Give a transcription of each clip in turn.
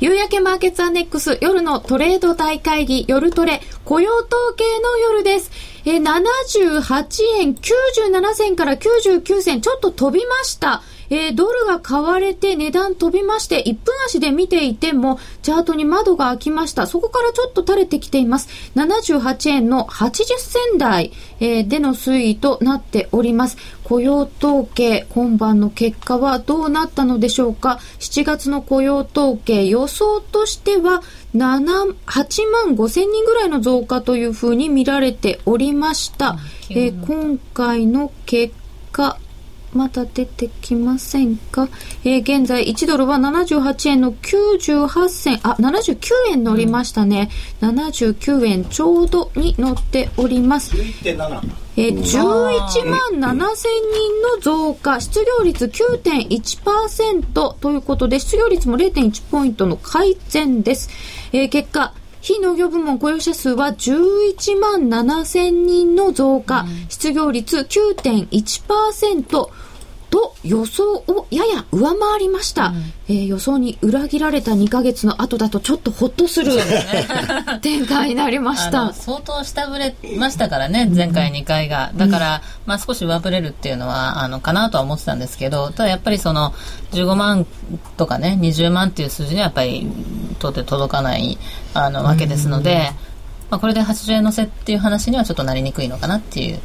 夕焼けマーケッツアネックス夜のトレード大会議夜トレ雇用統計の夜です。78円97銭から99銭ちょっと飛びました。ドルが買われて値段飛びまして1分足で見ていてもチャートに窓が開きました。そこからちょっと垂れてきています。78円の80銭台、での推移となっております。雇用統計今晩の結果はどうなったのでしょうか。7月の雇用統計予想としては8万5千人ぐらいの増加というふうに見られておりました。今回の結果まだ出てきませんか。現在1ドルは78円の98銭79円乗りましたね、79円ちょうどに乗っております。11万7000人の増加、失業率 9.1% ということで失業率も 0.1 ポイントの改善です。結果非農業部門雇用者数は11万7000人の増加、失業率 9.1% と予想をやや上回りました。予想に裏切られた2ヶ月の後だとちょっとホッとする展開になりました。相当下振れましたからね、前回2回が。だから、少し上振れるっていうのはかなとは思ってたんですけど、ただやっぱりその15万とかね20万っていう数字にはやっぱり到底届かないわけですので、これで80円乗せっていう話にはちょっとなりにくいのかなっていう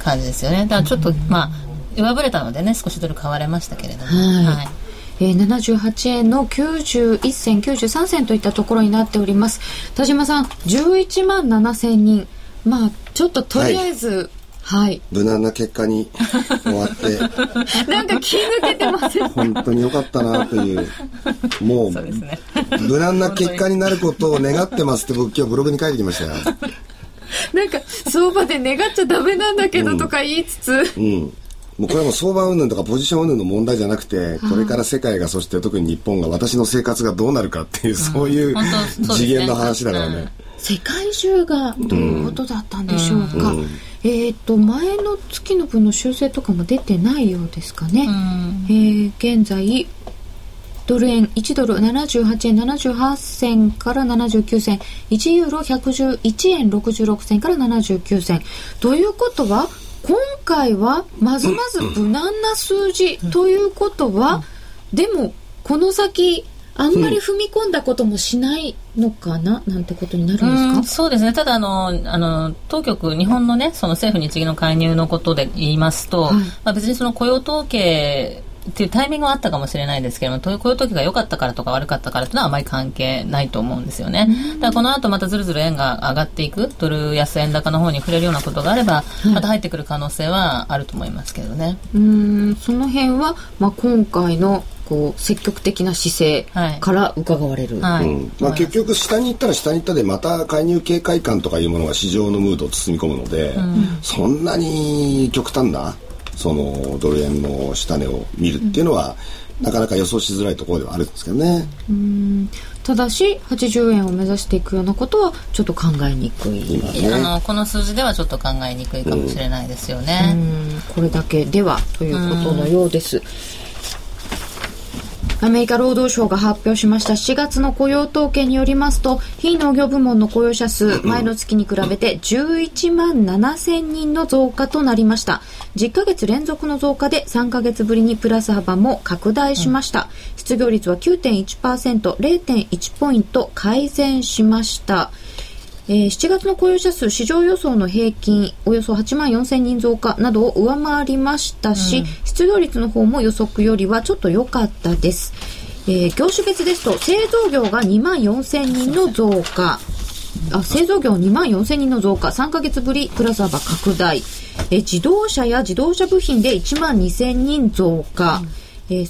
感じですよね。だからちょっと、上振れたのでね少しドル買われましたけれども、78円の91銭93銭といったところになっております。田島さん11万7千人、ちょっととりあえず、無難な結果に終わってなんか気抜けてません本当に良かったなというもう無難な結果になることを願ってますって僕今日ブログに書いてきましたよなんか相場で願っちゃダメなんだけどとか言いつつ、もうこれはもう相場云々とかポジション云々の問題じゃなくて、これから世界がそして特に日本が私の生活がどうなるかっていう、そういう次元の話だからね、世界中がどういうことだったんでしょうか。前の月の分の修正とかも出てないようですかね。現在ドル円1ドル78円78銭から79銭、1ユーロ111円66銭から79銭ということは今回はまずまず無難な数字ということは、でもこの先あんまり踏み込んだこともしないのかな、なんてことになるんですか。そうですね。ただ当局日本のねその政府日銀の介入のことで言いますと、別にその雇用統計っていうタイミングはあったかもしれないですけれども、雇用統計が良かったからとか悪かったからというのはあまり関係ないと思うんですよね。だからこの後またずるずる円が上がっていく、ドル安円高の方に触れるようなことがあれば、また入ってくる可能性はあると思いますけどね。その辺は、今回の積極的な姿勢から伺われる、結局下に行ったら下に行ったでまた介入警戒感とかいうものが市場のムードを包み込むので、そんなに極端なそのドル円の下値を見るっていうのは、なかなか予想しづらいところではあるんですけどね。ただし80円を目指していくようなことはちょっと考えにくい、この数字ではちょっと考えにくいかもしれないですよね。これだけではということのようです。アメリカ労働省が発表しました4月の雇用統計によりますと、非農業部門の雇用者数、前の月に比べて11万7千人の増加となりました。10ヶ月連続の増加で3ヶ月ぶりにプラス幅も拡大しました。失業率は 9.1%、0.1 ポイント改善しました。7月の雇用者数、市場予想の平均およそ8万4千人増加などを上回りましたし、失業率の方も予測よりはちょっと良かったです。業種別ですと製造業が2万4千人の増加、製造業2万4千人の増加、3ヶ月ぶりプラス幅拡大、自動車や自動車部品で1万2千人増加、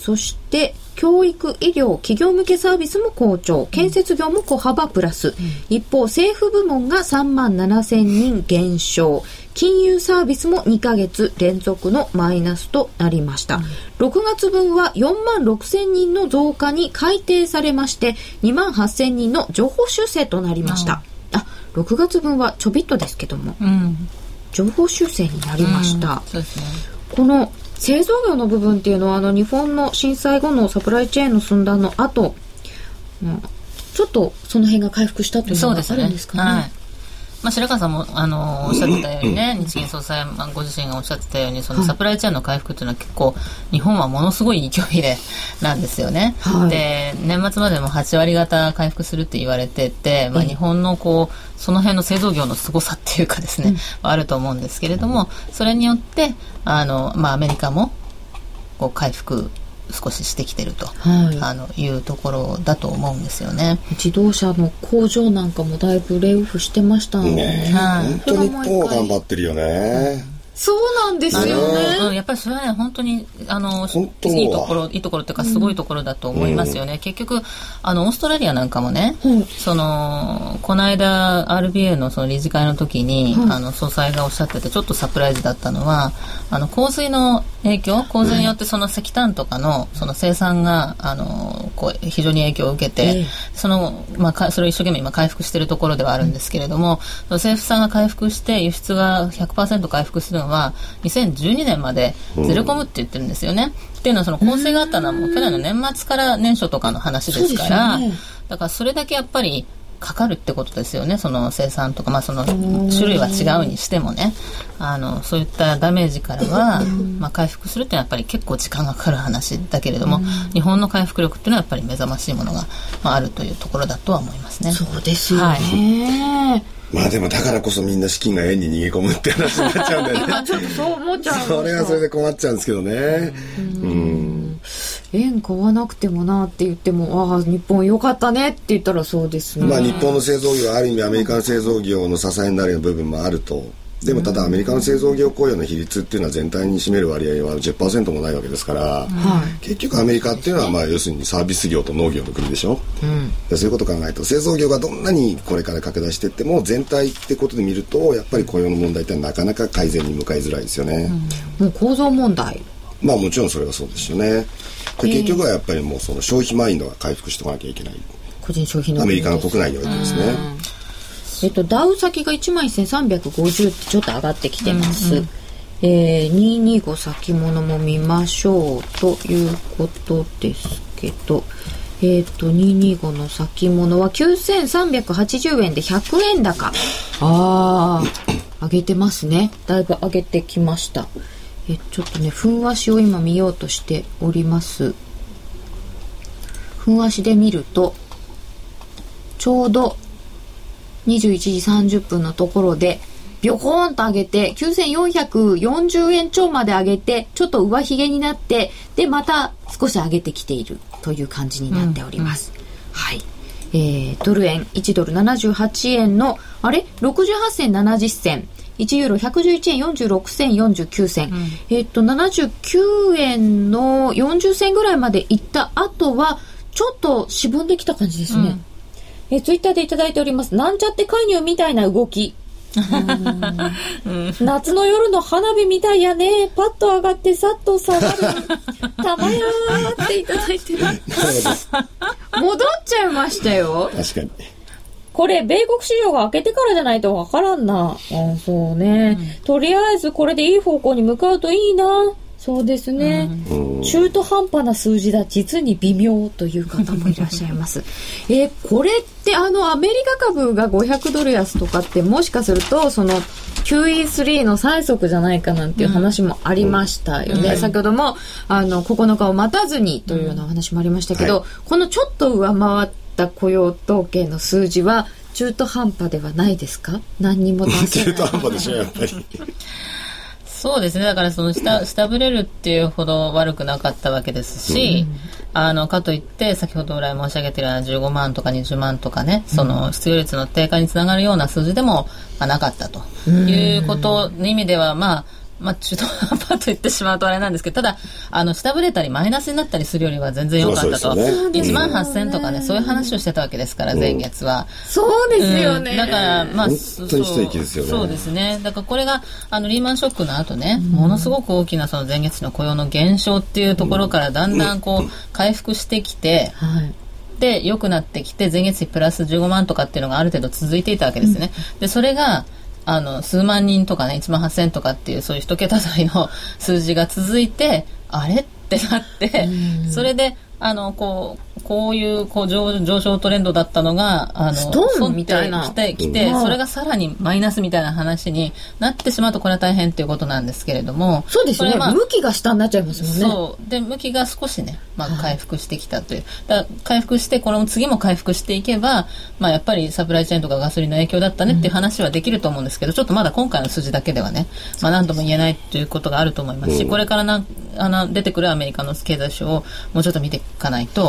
そして教育、医療、企業向けサービスも好調、建設業も小幅プラス、一方政府部門が3万7千人減少、金融サービスも2ヶ月連続のマイナスとなりました。6月分は4万6千人の増加に改定されまして2万8千人の情報修正となりました。6月分はちょびっとですけども、情報修正になりました、そうですね。この製造業の部分っていうのは日本の震災後のサプライチェーンの寸断の後、ちょっとその辺が回復したというのがあるんですか ね。 そうですね、はい。まあ、白川さんもおっしゃってたようにね、日銀総裁、まあ、ご自身がおっしゃってたように、そのサプライチェーンの回復というのは結構日本はものすごい勢いでなんですよね、はい、で年末までも8割方回復するって言われてて、まあ、日本のこうその辺の製造業のすごさっていうかですね、あると思うんですけれども、それによってまあ、アメリカもこう回復少ししてきてると、はい、いうところだと思うんですよね。自動車の工場なんかもだいぶレイオフしてましたね、はい、本当にもう頑張ってるよね、うん、そうなんですよね、うん、やっぱりそれは、ね、本当にいいところっていうかすごいところだと思いますよね、うん、結局オーストラリアなんかもね、うん、この間 RBA の その理事会の時に、うん、総裁がおっしゃっててちょっとサプライズだったのは洪水の影響、洪水によってその石炭とか その生産がこう非常に影響を受けて、それを一生懸命今回復しているところではあるんですけれども、うん、政府さんが回復して輸出が 100% 回復するのは2012年までゼロコムって言ってるんですよね、うん、っていうのはその構成があったのはもう去年の年末から年初とかの話ですから、ね、だからそれだけやっぱりかかるってことですよね。その生産とか、まあ、その種類は違うにしてもね、そういったダメージからは、まあ、回復するってのはやっぱり結構時間がかかる話だけれども、日本の回復力っていうのはやっぱり目覚ましいものがあるというところだとは思いますね。そうですよね、はい。まあでもだからこそみんな資金が円に逃げ込むって話になっちゃうんだよね今ちょっとそう思っちゃうそれはそれで困っちゃうんですけどね。うん、円買わなくてもなって言っても、ああ日本良かったねって言ったらそうですね、まあ、日本の製造業はある意味アメリカの製造業の支えになるような部分もあると。でもただアメリカの製造業雇用の比率っていうのは全体に占める割合は 10% もないわけですから、はい、結局アメリカっていうのはまあ要するにサービス業と農業の国でしょ、うん、でそういうことを考えると製造業がどんなにこれから拡大していっても全体ってことで見るとやっぱり雇用の問題ってなかなか改善に向かいづらいですよね、うん、もう構造問題、まあもちろんそれはそうですよね。これ結局はやっぱりもうその消費マインドが回復しておかなきゃいけない、個人消費のアメリカの国内においてですね、うん、ダウ先が11,350ってちょっと上がってきてます、うんうん、225先物も見ましょうということですけど、225の先物は9,380円で100円高、上げてますね、だいぶ上げてきました。ちょっとね、ふんわしを今見ようとしております。ふんわしで見るとちょうど21時30分のところでビョコーンと上げて 9,440 円超まで上げて、ちょっと上髭になって、でまた少し上げてきているという感じになっております、うんうん、はい。ドル円1ドル78円の68銭70銭、1ユーロ111円46銭49銭、うん、79円の40銭ぐらいまでいった後はちょっとしぼんできた感じですね、うん。ツイッターでいただいております。なんちゃって介入みたいな動き夏の夜の花火みたいやね、パッと上がってさっと下がるたまやーっていただいて戻っちゃいましたよ。確かにこれ米国市場が明けてからじゃないとわからんな。あ、そうね、うん、とりあえずこれでいい方向に向かうといいな。そうですね、うん、中途半端な数字だ、実に微妙という方もいらっしゃいますこれってアメリカ株が500ドル安とかって、もしかするとその QE3 の催促じゃないかなんていう話もありましたよね、うんうん、先ほども9日を待たずにというようなお話もありましたけど、うんはい、このちょっと上回った雇用統計の数字は中途半端ではないですか？何にも出せない中途半端でしょやっぱりそうですね、だからその下振れるっていうほど悪くなかったわけですし、うん、かといって先ほど来申し上げているような15万とか20万とかね、その失業率の低下につながるような数字でも、まあ、なかったということの意味では、まあ、中途半端と言ってしまうとあれなんですけど、ただ下振れたりマイナスになったりするよりは全然良かったと、ね、1万8000とかね、うん、そういう話をしてたわけですから、うん、前月はそうですよね、うん、だからまあ本当に一息ですよね。そうですね、だからこれがリーマンショックの後ね、うん、ものすごく大きなその前月の雇用の減少っていうところからだんだんこう回復してきて、うんうんはい、で良くなってきて前月プラス15万とかっていうのがある程度続いていたわけですね、うん、でそれが数万人とかね、1万8000とかっていうそういう一桁台の数字が続いて、あれってなって、それでこういう上昇トレンドだったのがストーンみたいな来て、それがさらにマイナスみたいな話になってしまうと、これは大変ということなんですけれども、そうですね、向きが下になっちゃいますもんね。そうで、向きが少しね、回復してきたという、だ回復して、この次も回復していけば、やっぱりサプライチェーンとかガソリンの影響だったねっていう話はできると思うんですけど、ちょっとまだ今回の数字だけではね、何とも言えないということがあると思いますし、これから出てくるアメリカの経済指標をもうちょっと見ていかないと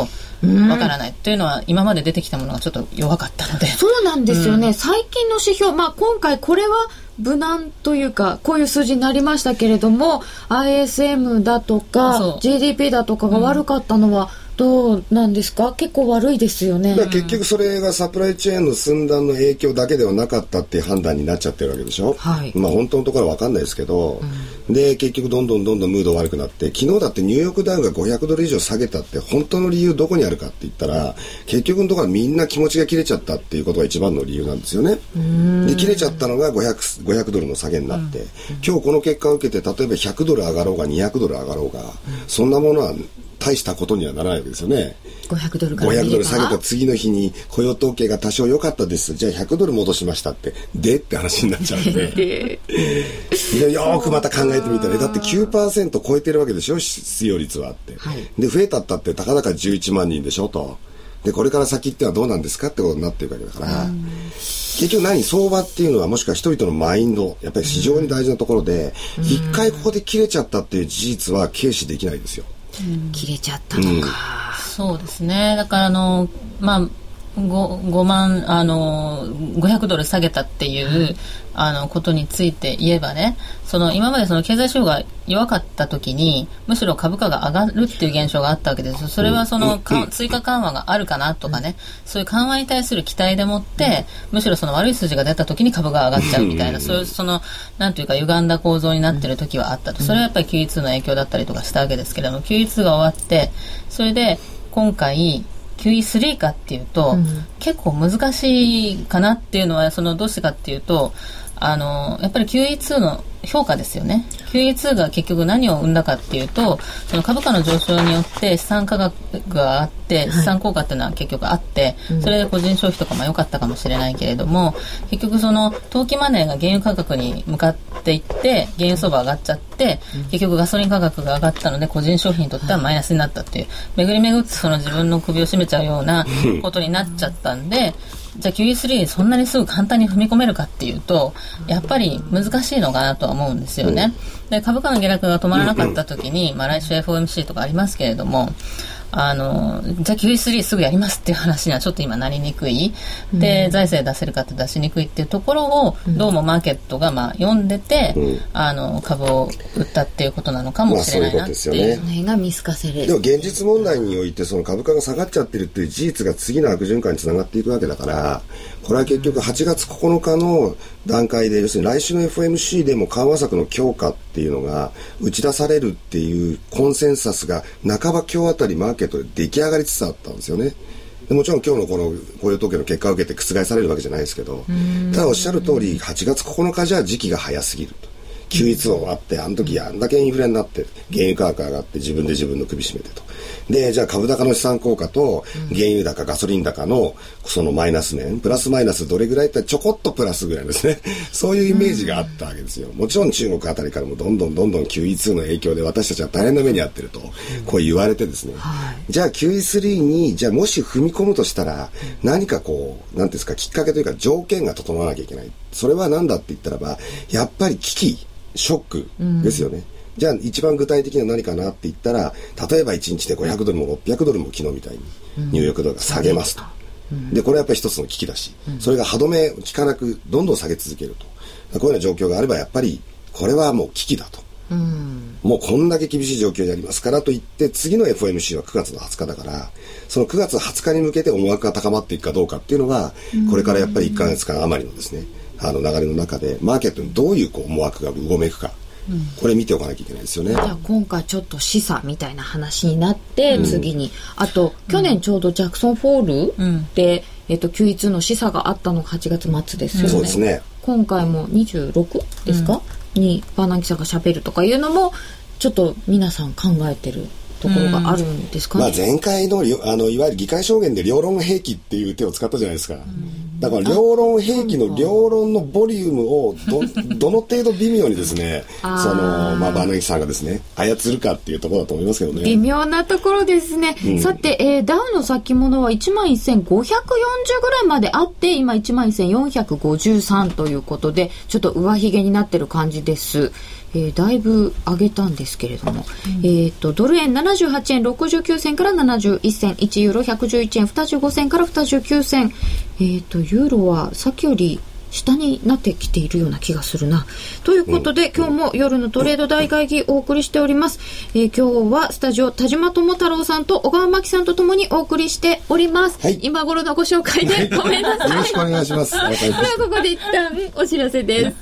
わからないというのは、今まで出てきたものがちょっと弱かったので。そうなんですよね、最近の指標、今回これは無難というか、こういう数字になりましたけれども、 ISM だとか GDP だとかが悪かったのはどうなんですか？結構悪いですよね。結局それがサプライチェーンの寸断の影響だけではなかったっていう判断になっちゃってるわけでしょ、はい、本当のところは分かんないですけど、で結局どんどんムード悪くなって、昨日だってニューヨークダウが500ドル以上下げたって、本当の理由どこにあるかって言ったら、結局のところはみんな気持ちが切れちゃったっていうことが一番の理由なんですよね。で切れちゃったのが500ドルの下げになって、今日この結果を受けて、例えば100ドル上がろうが200ドル上がろうが、そんなものは大したことにはならないわけですよね。500ドルから500ドル下げた次の日に、雇用統計が多少良かったです、じゃあ100ドル戻しましたってでって話になっちゃうんでよくまた考えてみたら、だって 9% 超えてるわけでしょ、失業率はって。で増えたったってたかだか11万人でしょと。でこれから先ってのはどうなんですかってことになってるわけだから、結局相場っていうのは、もしくは人々のマインド、やっぱり非常に大事なところで、一回ここで切れちゃったっていう事実は軽視できないですよ。切れちゃったのか、そうですね。だから5万500ドル下げたっていうことについて言えばね、その今までその経済指標が弱かった時に、むしろ株価が上がるっていう現象があったわけですよ。それはその追加緩和があるかなとかね、そういう緩和に対する期待でもって、むしろその悪い数字が出た時に株が上がっちゃうみたいな、そういうそのなんというか歪んだ構造になってる時はあったと。それはやっぱり QE2 の影響だったりとかしたわけですけれども、 QE2 が終わって、それで今回QE3 かっていうと、結構難しいかなっていうのは、そのどうしてかっていうと、やっぱり QE2 の評価ですよね。 QE2 が結局何を生んだかっていうと、その株価の上昇によって資産価格が上がって、資産効果っていうのは結局あって、それで個人消費とか良かったかもしれないけれども、結局その投機マネーが原油価格に向かっていって、原油相場上がっちゃって、結局ガソリン価格が上がったので、個人消費にとってはマイナスになったっていう、巡り巡ってその自分の首を絞めちゃうようなことになっちゃったんで、じゃあ QE3 そんなにすぐ簡単に踏み込めるかっていうと、やっぱり難しいのかなとは思うんですよね。で株価の下落が止まらなかった時に、来週 FOMC とかありますけれども、じゃあ QE3 すぐやりますっていう話にはちょっと今なりにくいで、財政出せるかって出しにくいっていうところを、どうもマーケットが読んでて、株を売ったっていうことなのかもしれないなっていう、そういうことですよね。その辺が見透かせる。でも現実問題において、その株価が下がっちゃってるっていう事実が次の悪循環につながっていくわけだから、これは結局8月9日の段階で、要するに来週の FOMC でも緩和策の強化っていうのが打ち出されるっていうコンセンサスが、半ば今日あたりマーケットで出来上がりつつあったんですよね。でもちろん今日のこの雇用統計の結果を受けて覆されるわけじゃないですけど、ただおっしゃる通り、8月9日じゃ時期が早すぎると。QE2 終わって、あの時あんだけインフレになって、原油価格上がって、自分で自分の首絞めてと。でじゃあ株高の資産効果と原油高ガソリン高のそのマイナス面プラスマイナスどれぐらいって、ちょこっとプラスぐらいですねそういうイメージがあったわけですよ。もちろん中国あたりからもどんどん QE2 の影響で私たちは大変な目に遭ってるとこう言われてですね、じゃあ QE3 にじゃあもし踏み込むとしたら、何かこうなんていうんですか、きっかけというか条件が整わなきゃいけない。それは何だって言ったらば、やっぱり危機ショックですよね。じゃあ一番具体的な何かなって言ったら、例えば1日で500ドルも600ドルも昨日みたいにニューヨークドルが下げますと、でこれはやっぱり一つの危機だし、それが歯止め効かなくどんどん下げ続けると、こういうような状況があれば、やっぱりこれはもう危機だと、もうこんだけ厳しい状況でありますからといって、次の FOMC は9月の20日だから、その9月20日に向けて思惑が高まっていくかどうかっていうのが、これからやっぱり1ヶ月間余りのですね、流れの中でマーケットにどういう思惑がうごめくか、これ見ておかなきゃいけないですよね。じゃあ今回ちょっと示唆みたいな話になって、次にあと去年ちょうどジャクソンフォールで、QE2 の示唆があったのが8月末ですよね、そうですね。今回も26ですか、にバーナンキさんが喋るとかいうのもちょっと皆さん考えてるところがあるんですかね。まあ、前回 のいわゆる議会証言で両論併記っていう手を使ったじゃないですか。だから両論併記の両論のボリュームを どの程度微妙にですねその、まあ、バーナンキさんがですね操るかっていうところだと思いますけどね。微妙なところですね、うん、さて、ダウの先物は 11,540 ぐらいまであって今 11,453 ということでちょっと上髭になってる感じです。だいぶ上げたんですけれども、うん、ドル円78円69銭から71銭、1ユーロ111円25銭から29銭、ユーロは先より下になってきているような気がするなということで、今日も夜のトレード大会議をお送りしております。今日はスタジオ田島智太郎さんと小川真紀さんとともにお送りしております、はい、今頃のご紹介でごめんなさい、よろしくお願いします。ではここで一旦お知らせです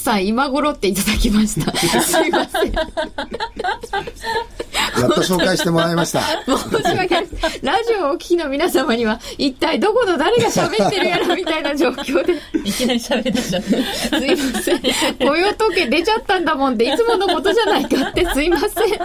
さん、今頃っていただきましたすいませんやっと紹介してもらいました申し訳ないですラジオをお聞きの皆様には一体どこの誰が喋ってるやらみたいな状況でいきなり喋ってしまってすいません雇用統計出ちゃったんだもんっていつものことじゃないかってすいません1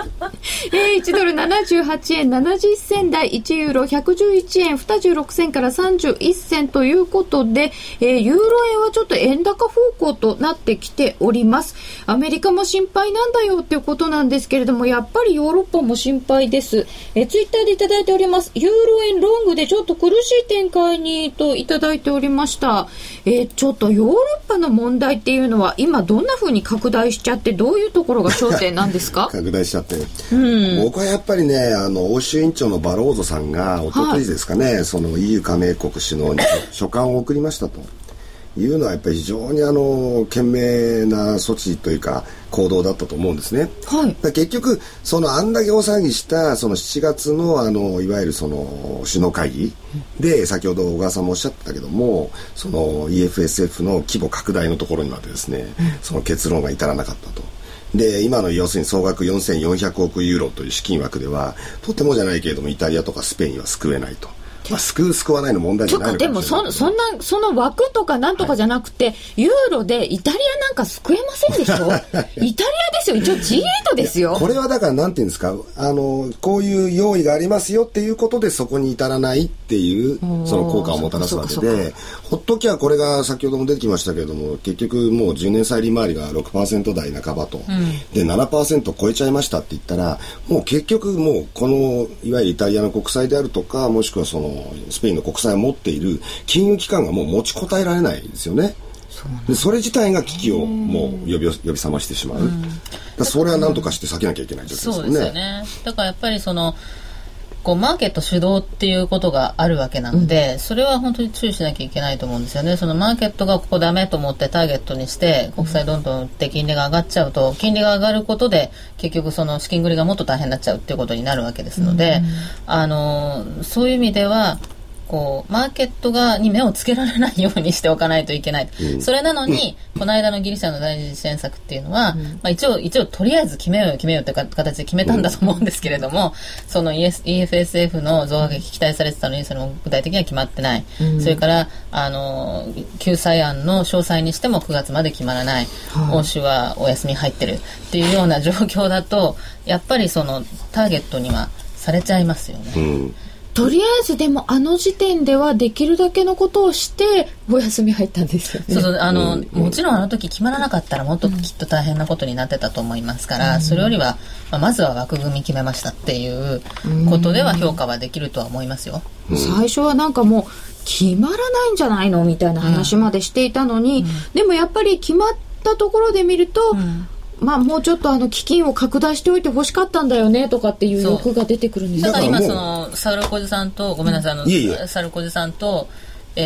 ドル78円70銭台、1ユーロ111円26銭から31銭ということで、ユーロ円はちょっと円高方向となってきております。アメリカも心配なんだよっていうことなんですけれども、やっぱりヨーロッパも心配です。ツイッターでいただいております。ユーロ円ロングでちょっと苦しい展開にといただいておりました。ちょっとヨーロッパの問題っていうのは今どんな風に拡大しちゃって、どういうところが焦点なんですか拡大しちゃって、うん、僕はやっぱりね、欧州委員長のバローゾさんが一昨日ですかね、はい、その EU 加盟国首脳に書簡を送りましたというのはやっぱり非常に賢明な措置というか行動だったと思うんですね、はい、だ結局そのあんだけ大騒ぎしたその7月 のいわゆるその首脳会議で、先ほど小川さんもおっしゃってたけども、その EFSF の規模拡大のところにまでですね、その結論が至らなかったと。で今の要するに総額4400億ユーロという資金枠ではとてもじゃないけれどもイタリアとかスペインは救えないと。まあ、救わないの問題じゃないのかもしれないけど、でもその枠とかなんとかじゃなくて、はい、ユーロでイタリアなんか救えませんでしょイタリアですよ、一応 G8 ですよ。これはだからなんていうんですか、こういう用意がありますよっていうことでそこに至らないっていうその効果をもたらすわけで、ほっときゃこれが先ほども出てきましたけれども、結局もう10年債利回りが 6% 台半ばと、うん、で 7% 超えちゃいましたって言ったら、もう結局もうこのいわゆるイタリアの国債であるとか、もしくはそのスペインの国債を持っている金融機関がもう持ちこたえられないですよね。でそれ自体が危機をもう呼び覚ましてしまう、うん、だそれは何とかして避けなきゃいけない状況ですよね。そうですよね。だからやっぱりそのこうマーケット主導っていうことがあるわけなので、うん、それは本当に注意しなきゃいけないと思うんですよね。そのマーケットがここダメと思ってターゲットにして国債どんどん売って金利が上がっちゃうと、金利が上がることで結局その資金繰りがもっと大変になっちゃうっていうことになるわけですので、うん、そういう意味ではこうマーケットに目をつけられないようにしておかないといけない、うん、それなのに、うん、この間のギリシャの第二次支援策っていうのは、うん、まあ、一応とりあえず決めようという形で決めたんだと思うんですけれども、うん、その EFSF の増額期待されてたのにそれも具体的には決まってない、うん、それから救済案の詳細にしても9月まで決まらない、はい、欧州はお休み入ってるっていうような状況だとやっぱりそのターゲットにはされちゃいますよね、うん、とりあえずでもあの時点ではできるだけのことをしてお休み入ったんですよね。そうそう、もちろんあの時決まらなかったらもっときっと大変なことになってたと思いますから、それよりは、まずは枠組み決めましたっていうことでは評価はできるとは思いますよ。最初はなんかもう決まらないんじゃないのみたいな話までしていたのに、でもやっぱり決まったところで見ると、もうちょっと基金を拡大しておいて欲しかったんだよねとかっていう欲が出てくるんですよ。だから今そのサルコジさんとごめんなさい、サルコジさんと、メ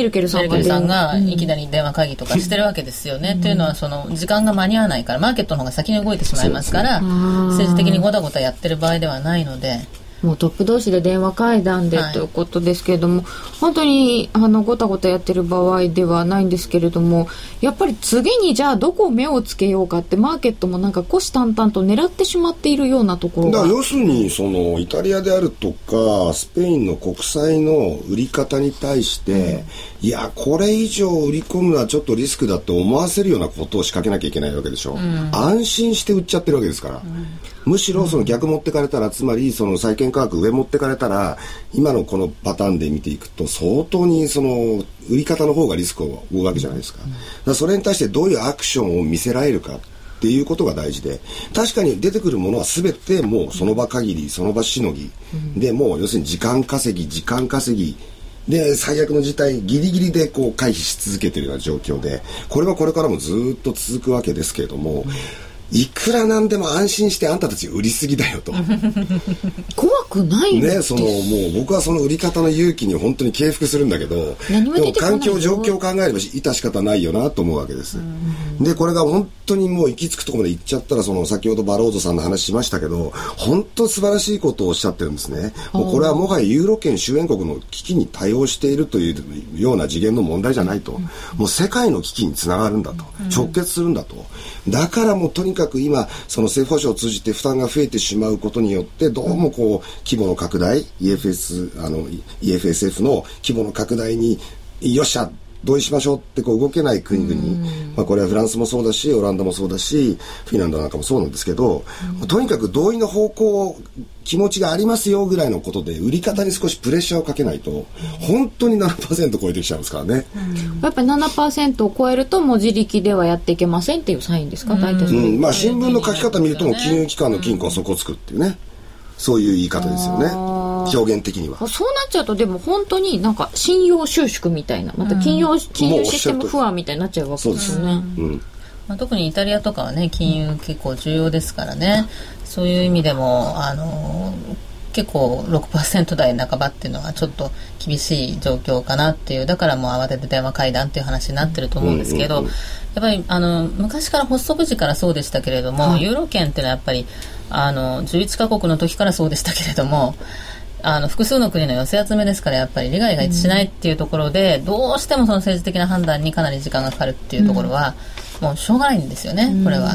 ルケルさんがいきなり電話会議とかしてるわけですよね、というのはその時間が間に合わないからマーケットの方が先に動いてしまいますから、政治的にゴタゴタやってる場合ではないので、もうトップ同士で電話会談で、ということですけれども、本当にごたごたやってる場合ではないんですけれども、やっぱり次にじゃあどこを目をつけようかってマーケットもなんか虎視眈々と狙ってしまっているようなところが、だから要するにそのイタリアであるとかスペインの国債の売り方に対して、いやこれ以上売り込むのはちょっとリスクだって思わせるようなことを仕掛けなきゃいけないわけでしょ、安心して売っちゃってるわけですから、むしろその逆持ってかれたら、つまりその債券価格上持ってかれたら、今のこのパターンで見ていくと相当にその売り方の方がリスクを負うわけじゃないですか。だからそれに対してどういうアクションを見せられるかっていうことが大事で、確かに出てくるものは全てもうその場限り、その場しのぎで、もう要するに時間稼ぎで最悪の事態ギリギリでこう回避し続けているような状況で、これはこれからもずっと続くわけですけれども、いくらなんでも安心してあんたたち売りすぎだよと怖くないね、そのもう僕はその売り方の勇気に本当に敬服するんだけど、でも環境状況を考えれば致し方ないよなと思うわけです。でこれが本当にもう行き着くところまで行っちゃったら、その先ほどバローゾさんの話しましたけど、本当素晴らしいことをおっしゃってるんですね。もうこれはもはやユーロ圏周辺国の危機に対応しているというような次元の問題じゃないと、もう世界の危機につながるんだと、直結するんだと。だからもうとにかく今その政府保障を通じて負担が増えてしまうことによって、どうもこう規模の拡大、 EFSF の規模の拡大によっしゃ同意しましょうってこう動けない国々、これはフランスもそうだし、オランダもそうだし、フィンランドなんかもそうなんですけど、とにかく同意の方向を気持ちがありますよぐらいのことで、売り方に少しプレッシャーをかけないと、本当に 7% 超えてきちゃうんですからね、やっぱり 7% を超えるともう自力ではやっていけませんっていうサインですか、大体。新聞の書き方見るとも金融機関の金庫は底つくっていうね、そういう言い方ですよね、表現的には。そうなっちゃうと、でも本当になんか信用収縮みたいな、また金融システム不安みたいになっちゃうわけですよね。特にイタリアとかはね、金融結構重要ですからね、そういう意味でも結構 6% 台半ばっていうのはちょっと厳しい状況かなっていう、だからもう慌てて電話会談っていう話になってると思うんですけど、やっぱり昔から発足時からそうでしたけれども、ユーロ圏っていうのはやっぱり11カ国の時からそうでしたけれども、複数の国の寄せ集めですから、やっぱり利害が一致しないっていうところで、どうしてもその政治的な判断にかなり時間がかかるっていうところは、もうしょうがないんですよね、これは。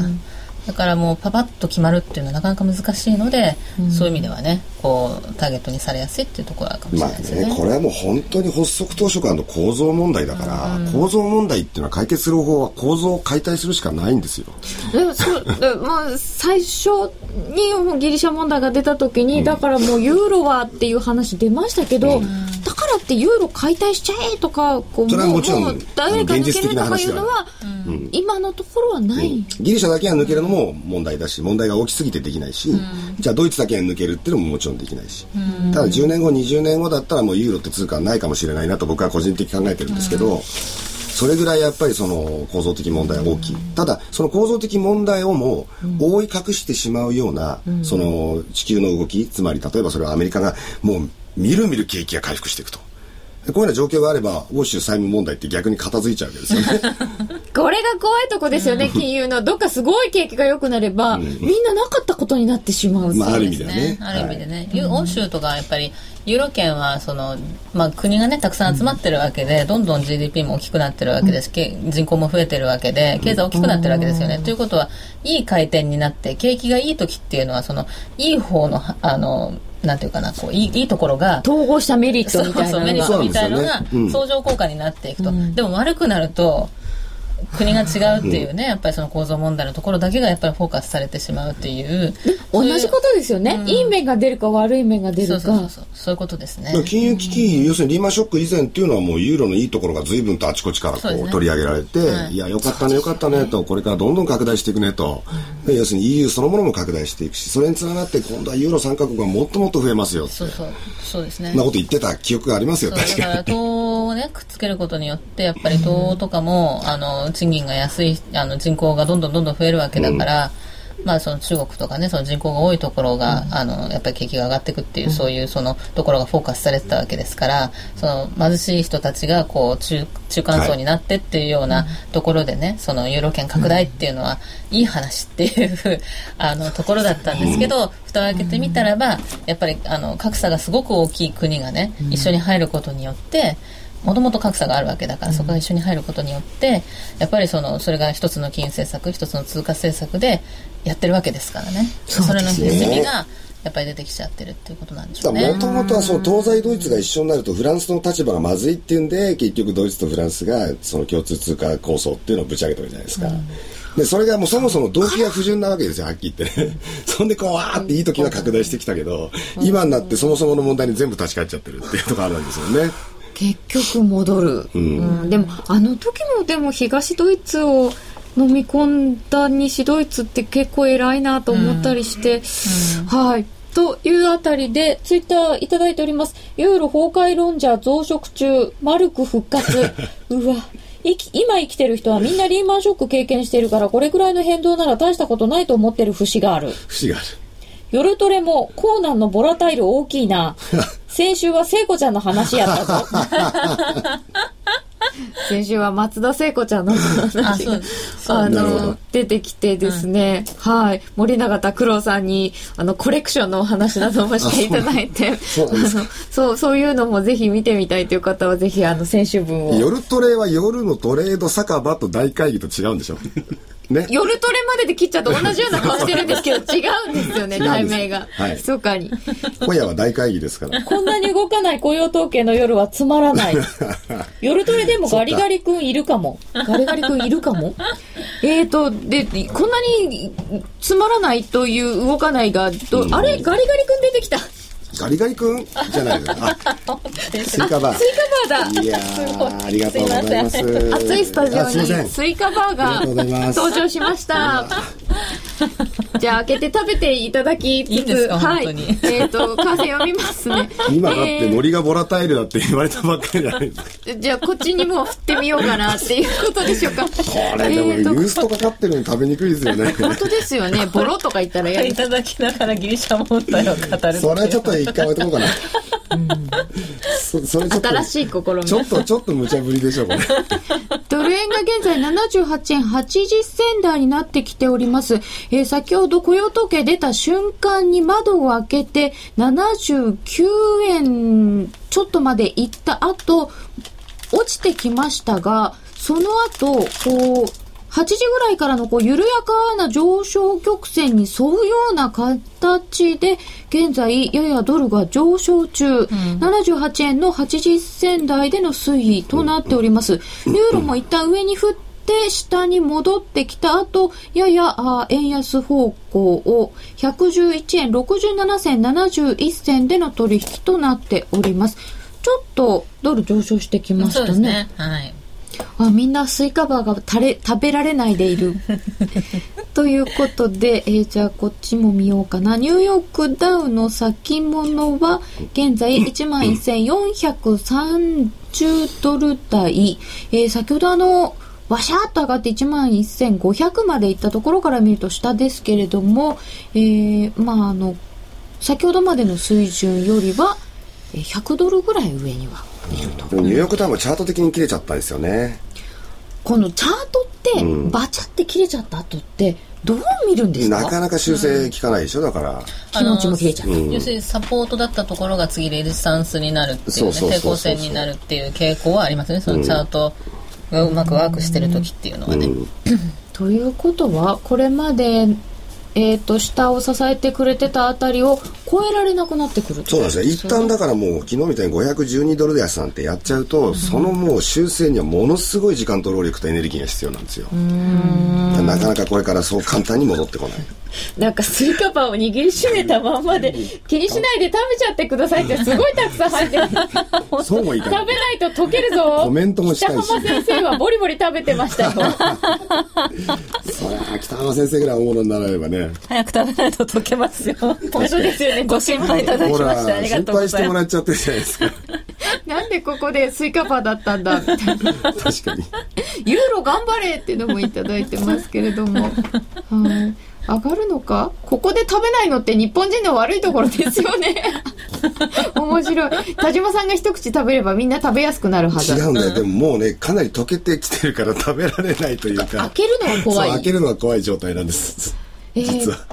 だからもうパパッと決まるっていうのはなかなか難しいので、そういう意味ではね、こうターゲットにされやすいっていうところはかもしれないですね。これはもう本当に発足当初からの構造問題だから、構造問題っていうのは解決する方法は構造を解体するしかないんですよ。でも最初にもうギリシャ問題が出た時に、だからもうユーロはっていう話出ましたけど、だからってユーロ解体しちゃえとか、それはもちろん現実的な話では今のところはない、ギリシャだけは抜けるのも問題だし、問題が大きすぎてできないし、じゃあドイツだけは抜けるっていうのももちろんできないし、ただ10年後20年後だったらもうユーロって通貨はないかもしれないなと僕は個人的に考えてるんですけど、それぐらいやっぱりその構造的問題は大きい。ただその構造的問題をも覆い隠してしまうような、その地球の動き、つまり例えばそれはアメリカがもうみるみる景気が回復していくと、こういうような状況があれば欧州債務問題って逆に片付いちゃうわけですよねこれが怖いとこですよね、金融のどっかすごい景気が良くなれば、みんななかったことになってしまう、ある意味でね、欧州とかやっぱりユーロ圏はその、国がねたくさん集まってるわけで、どんどん GDP も大きくなってるわけです、人口も増えてるわけで、経済大きくなってるわけですよね、ということはいい回転になって、景気がいい時っていうのはそのいい方のなんていうかな、こういいところが統合したメリットみたいなのが相乗効果になっていくと、でも悪くなると国が違うっていうね、うん、やっぱりその構造問題のところだけがやっぱりフォーカスされてしまうという同じことですよね、うん、いい面が出るか悪い面が出るかそういうことですね。金融危機、うん、要するにリーマンショック以前っていうのはもうユーロのいいところが随分とあちこちからこう、ね、取り上げられて、はい、いやよかったねよかったねとこれからどんどん拡大していくねと、うん、要するに EU そのものも拡大していくしそれにつながって今度はユーロ3カ国がもっともっと増えますよってそうですね、そんなこと言ってた記憶がありますよ。確かにだから東欧を、ね、くっつけることによってやっぱり東欧とかも賃金が安い人口がどんどん増えるわけだから、うんまあ、その中国とか、ね、その人口が多いところが、うん、やっぱり景気が上がっていくっていう、うん、そういうそのところがフォーカスされてたわけですからその貧しい人たちがこう中間層になってっていうようなところでね、はい、そのユーロ圏拡大っていうのは、うん、いい話っていうところだったんですけど、うん、蓋を開けてみたらばやっぱり格差がすごく大きい国がね、うん、一緒に入ることによってもともと格差があるわけだからそこが一緒に入ることによってやっぱりそれが一つの金融政策一つの通貨政策でやってるわけですからね。それのひずみがやっぱり出てきちゃってるっていうことなんでしょうね。もともとはその東西ドイツが一緒になるとフランスの立場がまずいっていうんで結局ドイツとフランスがその共通通貨構想っていうのをぶち上げてるじゃないですか、うんでそれがもうそもそも動機が不純なわけですよはっきり言ってねそんでこうわーっていい時は拡大してきたけど今になってそもそもの問題に全部立ち返っちゃってるっていうところあるんですよね結局戻る、うんうん、でも時もでも東ドイツを飲み込んだ西ドイツって結構偉いなと思ったりして、うんうん、はいというあたりでツイッターいただいております。ユーロ崩壊論者増殖中マルク復活うわ今生きてる人はみんなリーマンショック経験しているからこれくらいの変動なら大したことないと思ってる節がある夜トレもコーナーのボラタイル大きいな先週は聖子ちゃんの話やったぞ先週は松田聖子ちゃんの話が出てきてですね、うん、はい森永卓郎さんにコレクションのお話などもしていただいてそういうのもぜひ見てみたいという方はぜひ先週分を夜トレは夜のトレード酒場と大会議と違うんでしょね、夜トレまでで切っちゃうと同じような顔してるんですけど違うんですよね題名が、はい、密かに今夜は大会議ですからこんなに動かない雇用統計の夜はつまらない夜トレでもガリガリ君いるかもガリガリ君いるかもでこんなにつまらないという動かないがあれガリガリ君出てきたガリガリ君じゃないのスイカバーだいやーありがとうございます暑いスタジオにスイカバーが登場しましたじゃあ開けて食べていただきつついいんですか、はい、本当に完成読みますね今だってノリがボラタイルだって言われたばっかりじゃないですかじゃあこっちにも振ってみようかなっていうことでしょうかこれでもニュースとかかってるの食べにくいですよね本当ですよねボロとか言ったらやるいただきながらギリシャ問題を語るそれはちょっと一回置いとこうかなそれ新しい試みちょっと無茶ぶりでしょこれドル円が現在78円80銭台になってきております、先ほど雇用統計出た瞬間に窓を開けて79円ちょっとまで行った後落ちてきましたがその後こう8時ぐらいからのこう緩やかな上昇曲線に沿うような形で現在ややドルが上昇中、うん、78円の80銭台での推移となっております。ユーロも一旦上に振って下に戻ってきた後やや円安方向を111円67銭71銭での取引となっております。ちょっとドル上昇してきましたね。そうですね、はいみんなスイカバーが食べられないでいるということで、じゃあこっちも見ようかな。ニューヨークダウの先物は現在 11,430 ドル台、先ほどわしゃーっと上がって 11,500 までいったところから見ると下ですけれども、まあ先ほどまでの水準よりは100ドルぐらい上にはニューヨークダウンもチャート的に切れちゃったんですよね。このチャートって、うん、バチャって切れちゃった後ってどう見るんですか。なかなか修正効かないでしょ、うん、だから気持ちも切れちゃった、うん、要するにサポートだったところが次レジスタンスになるっていうね、抵抗線になるっていう傾向はありますね。そのチャートがうまくワークしてる時っていうのはね、うんうん、ということはこれまで下を支えてくれてたあたりを超えられなくなってくるってそうなんですね。一旦だからもう昨日みたいに512ドル安なんてやっちゃうと、うん、そのもう修正にはものすごい時間と労力とエネルギーが必要なんですよ。なかなかこれからそう簡単に戻ってこないなんかスイカパンを握りしめたまんまで気にしないで食べちゃってくださいってすごいたくさん入ってるそうもいかない、食べないと溶けるぞ。コメントもしたいし、北浜先生はボリボリ食べてましたよそりゃ北浜先生ぐらい大物にならればね、早く食べないと溶けますよ。本当ですよね、ご心配いただきましてありがとうございます。心配してもらっちゃってるじゃないですかなんでここでスイカパンだったんだみたいな確かにユーロ頑張れってのもいただいてますけれどもはい、上がるのか。ここで食べないのって日本人の悪いところですよね面白い。田島さんが一口食べればみんな食べやすくなるはず。違うんだよ、でももうねかなり溶けてきてるから食べられないというか、開けるのは怖い。そう、開けるのは怖い状態なんです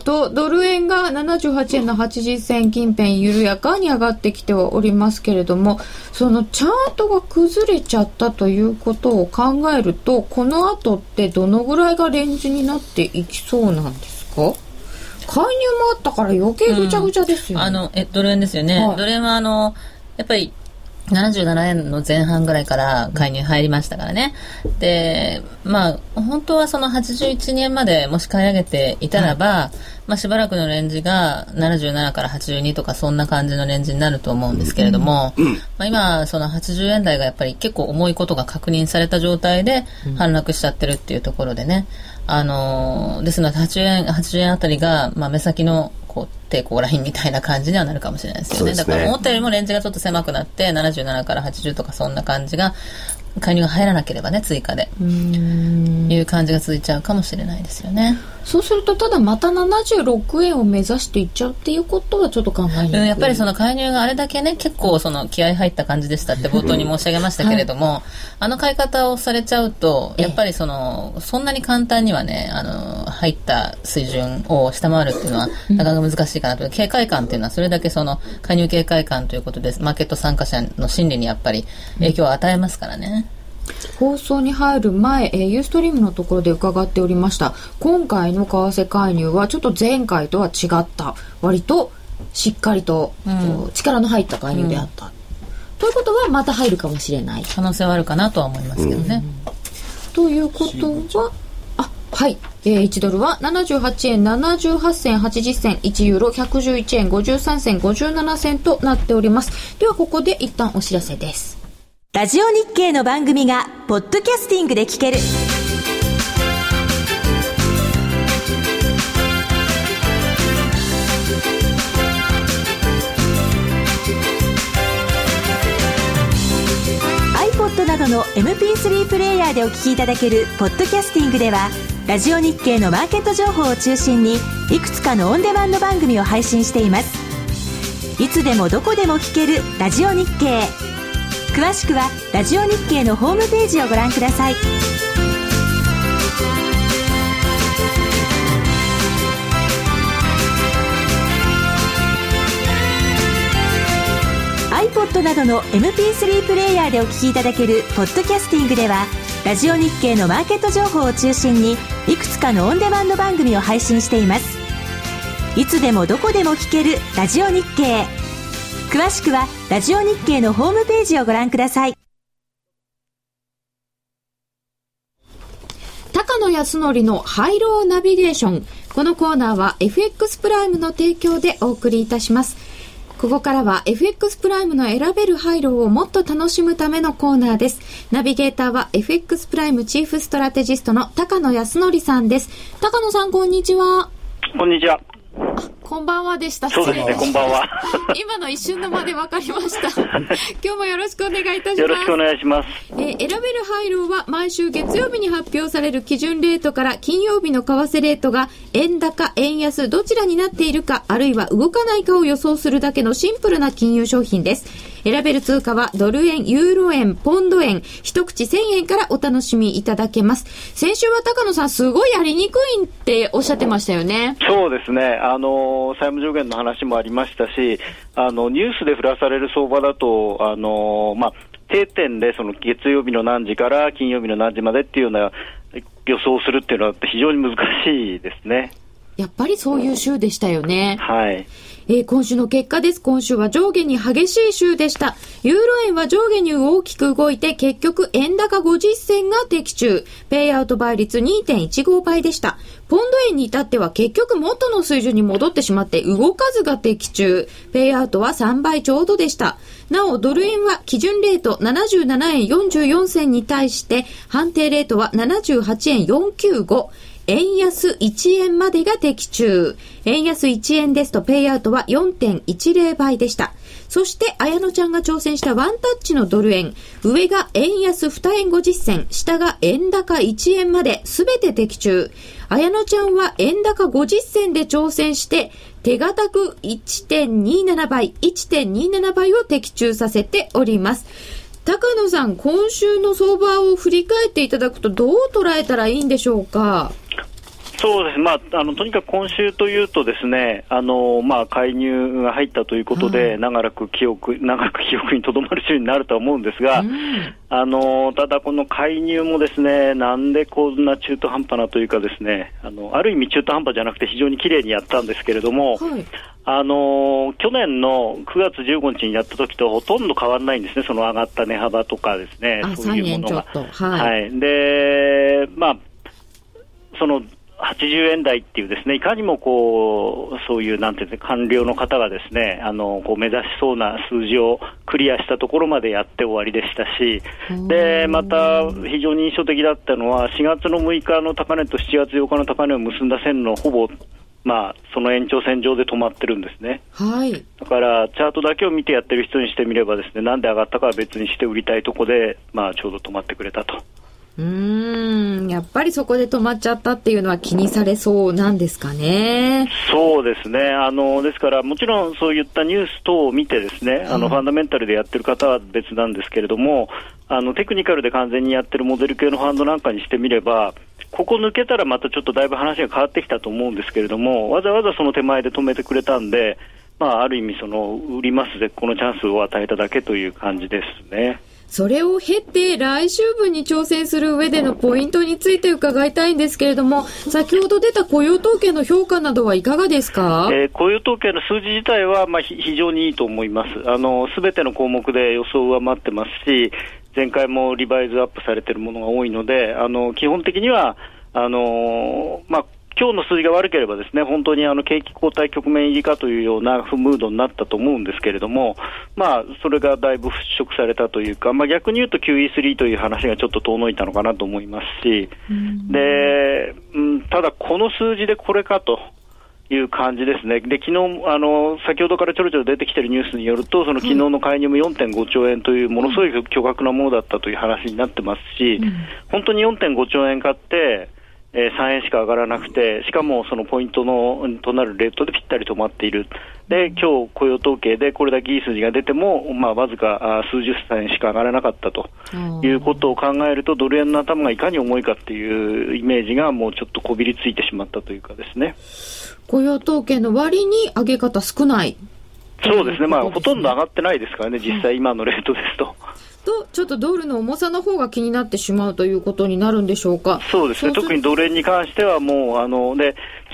ドル円が78円の80銭近辺緩やかに上がってきてはおりますけれども、そのチャートが崩れちゃったということを考えると、この後ってどのぐらいがレンジになっていきそうなんですか。介入もあったから余計ぐちゃぐちゃですよね、うん、ドル円ですよね、はい、ドル円はやっぱり77円の前半ぐらいから介入入りましたからね。で、まあ本当はその81円までもし買い上げていたらば、はい、まあしばらくのレンジが77から82とかそんな感じのレンジになると思うんですけれども、うん、まあ今その80円台がやっぱり結構重いことが確認された状態で反落しちゃってるっていうところでね、ですので80円あたりが、まあ、目先の抵抗ラインみたいな感じにはなるかもしれないですよ ね。 だから思ったよりもレンジがちょっと狭くなって77から80とかそんな感じが介入が入らなければね、追加でいう感じが続いちゃうかもしれないですよね。そうするとただまた76円を目指していっちゃうっていうことはちょっと考えにくい、やっぱりその介入があれだけね結構その気合入った感じでしたって冒頭に申し上げましたけれども、はい、買い方をされちゃうとやっぱりそんなに簡単にはね入った水準を下回るっていうのはなかなか難しいかなと、うん、警戒感っていうのはそれだけその介入警戒感ということでマーケット参加者の心理にやっぱり影響を与えますからね。放送に入る前、ユーストリームのところで伺っておりました。今回の為替介入はちょっと前回とは違った割としっかりと、力の入った介入であった、ということはまた入るかもしれない可能性はあるかなとは思いますけどね、ということははい、1ドルは78円78銭80銭、1ユーロ111円53銭57銭となっております。ではここで一旦お知らせです。ラジオ日経の番組がポッドキャスティングで聞ける。iPod などの MP3 プレイヤーでお聞きいただけるポッドキャスティングでは、ラジオ日経のマーケット情報を中心にいくつかのオンデマンド番組を配信しています。いつでもどこでも聞けるラジオ日経、詳しくはラジオ日経のホームページをご覧ください。iPod などの MP3 プレイヤーでお聞きいただけるポッドキャスティングでは、ラジオ日経のマーケット情報を中心にいくつかのオンデマンド番組を配信しています。いつでもどこでも聞けるラジオ日経、詳しくはラジオ日経のホームページをご覧ください。高野康則のハイローナビゲーション。このコーナーは FX プライムの提供でお送りいたします。ここからは FX プライムの選べる配慮をもっと楽しむためのコーナーです。ナビゲーターは FX プライムチーフストラテジストの高野康則さんです。高野さん、こんにちは。こんにちは。こんばんはでした。そうですね、こんばんは。今の一瞬の間で分かりました。今日もよろしくお願いいたします。よろしくお願いします。選べる配慮は毎週月曜日に発表される基準レートから金曜日の為替レートが円高、円安、どちらになっているか、あるいは動かないかを予想するだけのシンプルな金融商品です。選べる通貨はドル円、ユーロ円、ポンド円、一口1000円からお楽しみいただけます。先週は高野さん、すごいやりにくいっておっしゃってましたよね。そうですね、債務上限の話もありましたし、ニュースで振らされる相場だと定点でその月曜日の何時から金曜日の何時までっていうような予想するっていうのは非常に難しいですね。やっぱりそういう週でしたよね。はい。今週の結果です。今週は上下に激しい週でした。ユーロ円は上下に大きく動いて、結局円高50銭が的中。ペイアウト倍率 2.15 倍でした。ポンド円に至っては結局元の水準に戻ってしまって動かずが的中。ペイアウトは3倍ちょうどでした。なおドル円は基準レート77円44銭に対して判定レートは78円495。円安1円までが的中。円安1円ですとペイアウトは 4.10 倍でした。そして綾乃ちゃんが挑戦したワンタッチのドル円、上が円安2円50銭、下が円高1円まで全て的中。綾乃ちゃんは円高50銭で挑戦して手堅く 1.27 倍を的中させております。高野さん、今週の相場を振り返っていただくとどう捉えたらいいんでしょうか。そうです。とにかく今週というとですね、介入が入ったということで、はい、長く記憶に留まる週になるとは思うんですが、うん、ただこの介入もですね、なんでこんな中途半端なというかですね、ある意味中途半端じゃなくて非常に綺麗にやったんですけれども、はい、去年の9月15日にやった時とほとんど変わらないんですね。その上がった値幅とかですね、そういうものが。はい、はい。で、その、80円台っていうですね、いかにもこう、そういうなんていうんですか、官僚の方がですね、目指しそうな数字をクリアしたところまでやって終わりでしたし、で、また非常に印象的だったのは、4月の6日の高値と7月8日の高値を結んだ線のほぼ、その延長線上で止まってるんですね。はい。だから、チャートだけを見てやってる人にしてみればですね、なんで上がったかは別にして売りたいとこで、ちょうど止まってくれたと。やっぱりそこで止まっちゃったっていうのは気にされそうなんですかね。そうですね。ですからもちろんそういったニュース等を見てですね、ファンダメンタルでやってる方は別なんですけれども、テクニカルで完全にやってるモデル系のファンドなんかにしてみれば、ここ抜けたらまたちょっとだいぶ話が変わってきたと思うんですけれども、わざわざその手前で止めてくれたんで、ある意味その売ります絶好のチャンスを与えただけという感じですね。それを経て来週分に挑戦する上でのポイントについて伺いたいんですけれども、先ほど出た雇用統計の評価などはいかがですか。雇用統計の数字自体は非常にいいと思います。すべての項目で予想上回ってますし、前回もリバイズアップされているものが多いので、基本的には今日の数字が悪ければですね、本当に景気後退局面入りかというようなムードになったと思うんですけれども、それがだいぶ払拭されたというか、逆に言うと QE3 という話がちょっと遠のいたのかなと思いますし、で、ただこの数字でこれかという感じですね。で、昨日、先ほどからちょろちょろ出てきているニュースによると、その昨日の介入も 4.5 兆円というものすごい巨額なものだったという話になってますし、本当に 4.5 兆円買って、3円しか上がらなくて、しかもそのポイントのとなるレートでぴったり止まっている。で、今日雇用統計でこれだけいい数字が出ても、わずか数十銭しか上がらなかったということを考えると、ドル円の頭がいかに重いかっていうイメージがもうちょっとこびりついてしまったというかですね。雇用統計の割に上げ方少ない。そうですね。ほとんど上がってないですからね、実際今のレートですと。ちょっとドルの重さの方が気になってしまうということになるんでしょうか。そうですね。特にドル円に関してはもう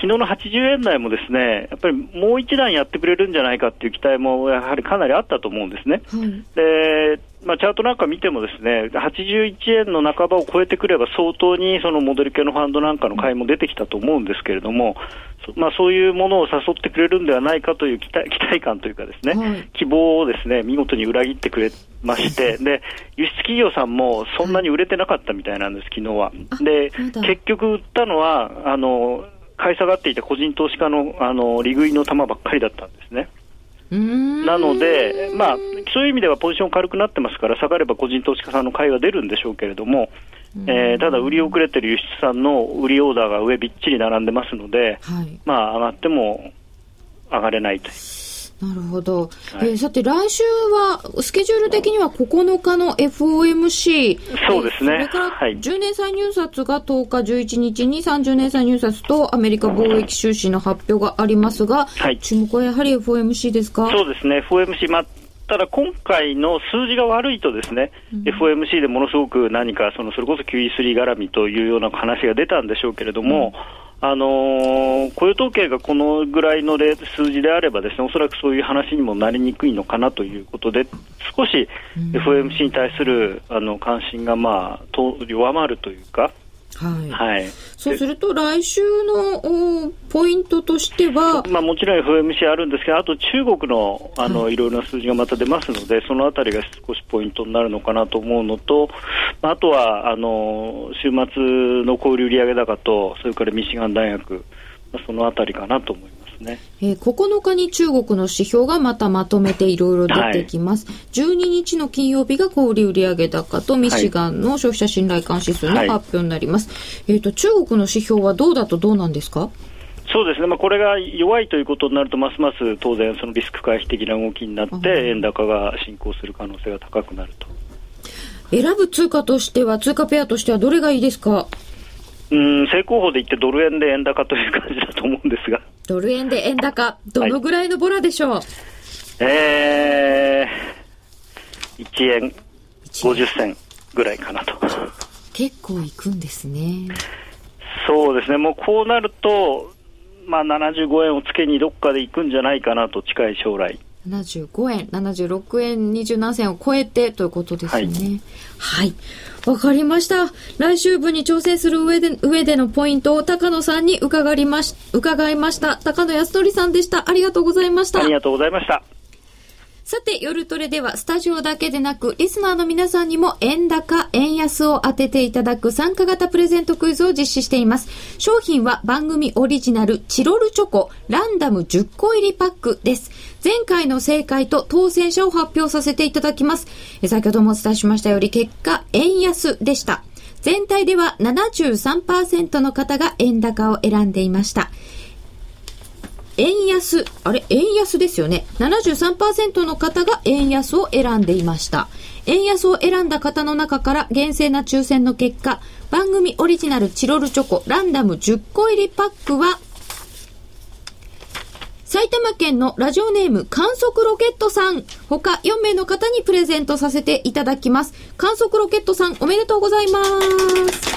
昨日の80円台もですね、やっぱりもう一段やってくれるんじゃないかっていう期待もやはりかなりあったと思うんですね。で、チャートなんか見てもですね、81円の半ばを超えてくれば相当にそのモデル系のファンドなんかの買いも出てきたと思うんですけれども、そういうものを誘ってくれるんではないかという期待感というかですね、希望をですね、見事に裏切ってくれまして、で、輸出企業さんもそんなに売れてなかったみたいなんです、昨日は。で、結局売ったのは、買い下がっていた個人投資家の、利食いの玉ばっかりだったんですね。なので、そういう意味ではポジション軽くなってますから、下がれば個人投資家さんの買いは出るんでしょうけれども、ただ売り遅れてる輸出さんの売りオーダーが上びっちり並んでますので、上がっても上がれないという。なるほど。さて来週はスケジュール的には9日の FOMC、 そうですね、それから10年債入札が10日、11日に30年債入札とアメリカ貿易収支の発表がありますが、注目はやはり FOMC ですか。そうですね、 FOMC。ただ今回の数字が悪いとですね、FOMC でものすごく何かそれこそ QE3 絡みというような話が出たんでしょうけれども、雇用統計がこのぐらいの数字であればですね、おそらくそういう話にもなりにくいのかなということで、少し FOMC に対する関心が弱まるというか、はいはい、そうすると来週のポイントとしては、まあ、もちろん FOMC あるんですけど、あと中国のいろいろな数字がまた出ますので、そのあたりが少しポイントになるのかなと思うのと、あとは週末の小売売上高と、それからミシガン大学、そのあたりかなと思います。9日に中国の指標がまたまとめていろいろ出てきます、はい、12日の金曜日が小売売上高とミシガンの消費者信頼感指数の発表になります、はい、中国の指標はどうだとどうなんですか。そうですね、まあ、これが弱いということになると、ますます当然そのリスク回避的な動きになって円高が進行する可能性が高くなると。選ぶ通貨ペアとしてはどれがいいですか。正候補で言ってドル円で円高という感じだと思うんですが、ドル円で円高、どのぐらいのボラでしょう。はい、1円50銭ぐらいかなと。結構いくんですね。そうですね、もうこうなると、まあ、75円をつけにどっかでいくんじゃないかなと、近い将来75円76円27銭を超えてということですよね。はい、わかりました。来週分に調整する上でのポイントを高野さんに伺いました。高野康則さんでした。ありがとうございました。ありがとうございました。さて、夜トレではスタジオだけでなくリスナーの皆さんにも円高円安を当てていただく参加型プレゼントクイズを実施しています。商品は番組オリジナルチロルチョコランダム10個入りパックです。前回の正解と当選者を発表させていただきます。先ほどもお伝えしましたより結果円安でした。全体では 73% の方が円高を選んでいました。円安、円安ですよね。 73% の方が円安を選んでいました。円安を選んだ方の中から厳正な抽選の結果、番組オリジナルチロルチョコランダム10個入りパックは埼玉県のラジオネーム観測ロケットさん他4名の方にプレゼントさせていただきます。観測ロケットさん、おめでとうございます。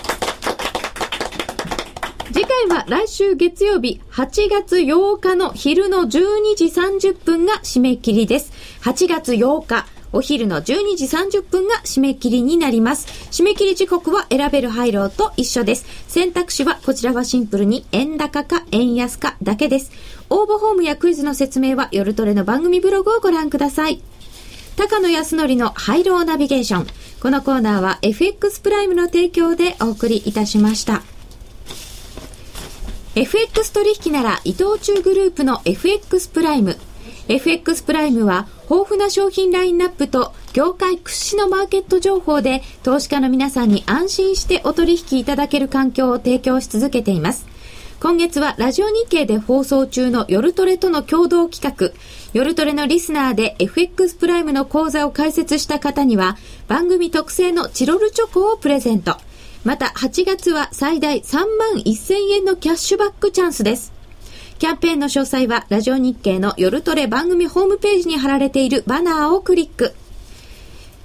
次回は来週月曜日8月8日の昼の12時30分が締め切りです。8月8日お昼の12時30分が締め切りになります。締め切り時刻は選べる配慮と一緒です。選択肢はこちらはシンプルに円高か円安かだけです。応募フォームやクイズの説明は夜トレの番組ブログをご覧ください。高野康則のハイローナビゲーション、このコーナーは FX プライムの提供でお送りいたしました。FX 取引なら伊藤忠グループの FX プライム。FX プライムは豊富な商品ラインナップと業界屈指のマーケット情報で、投資家の皆さんに安心してお取引いただける環境を提供し続けています。今月はラジオ日経で放送中の夜トレとの共同企画、夜トレのリスナーで FX プライムの講座を開設した方には番組特製のチロルチョコをプレゼント。また8月は最大3万1000円のキャッシュバックチャンスです。キャンペーンの詳細はラジオ日経の夜トレ番組ホームページに貼られているバナーをクリック。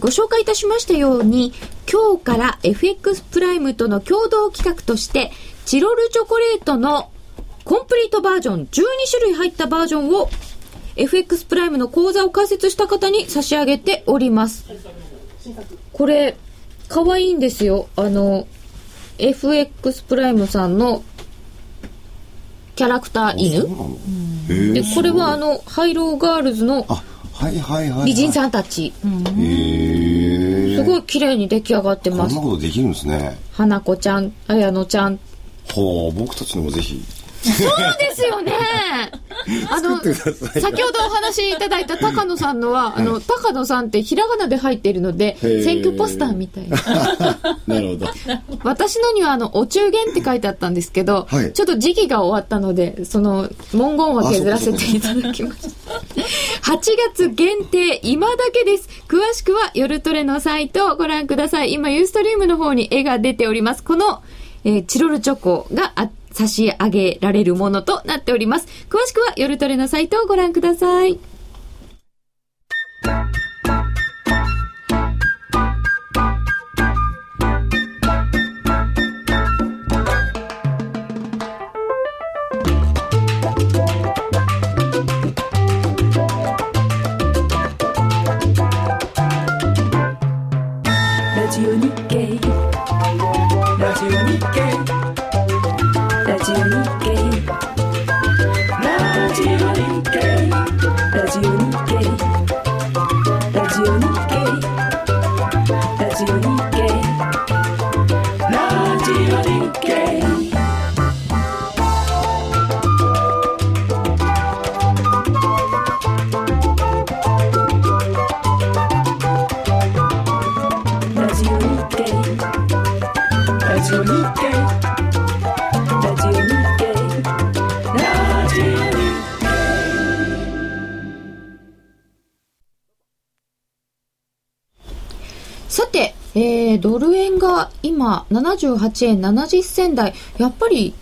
ご紹介いたしましたように、今日から FX プライムとの共同企画としてチロルチョコレートのコンプリートバージョン、12種類入ったバージョンを FX プライムの講座を開設した方に差し上げております。これかわいいんですよ。FX プライムさんのキャラクター犬で、これはハイローガールズの美人さんたち、すごい綺麗に出来上がってます。こんなことできるんですね。花子ちゃん、綾乃ちゃん、僕たちのもぜひ。そうですよね先ほどお話しいただいた高野さんのは、はい、高野さんってひらがなで入っているので選挙ポスターみたいな。なるほど。私のにはお中元って書いてあったんですけど、はい、ちょっと時期が終わったのでその文言は削らせていただきました。8月限定今だけです。詳しくは夜トレのサイトをご覧ください。今ユーストリームの方に絵が出ております。この、チロルチョコが差し上げられるものとなっております。詳しくは夜トレのサイトをご覧ください。ドル円が今78円70銭台、やっぱり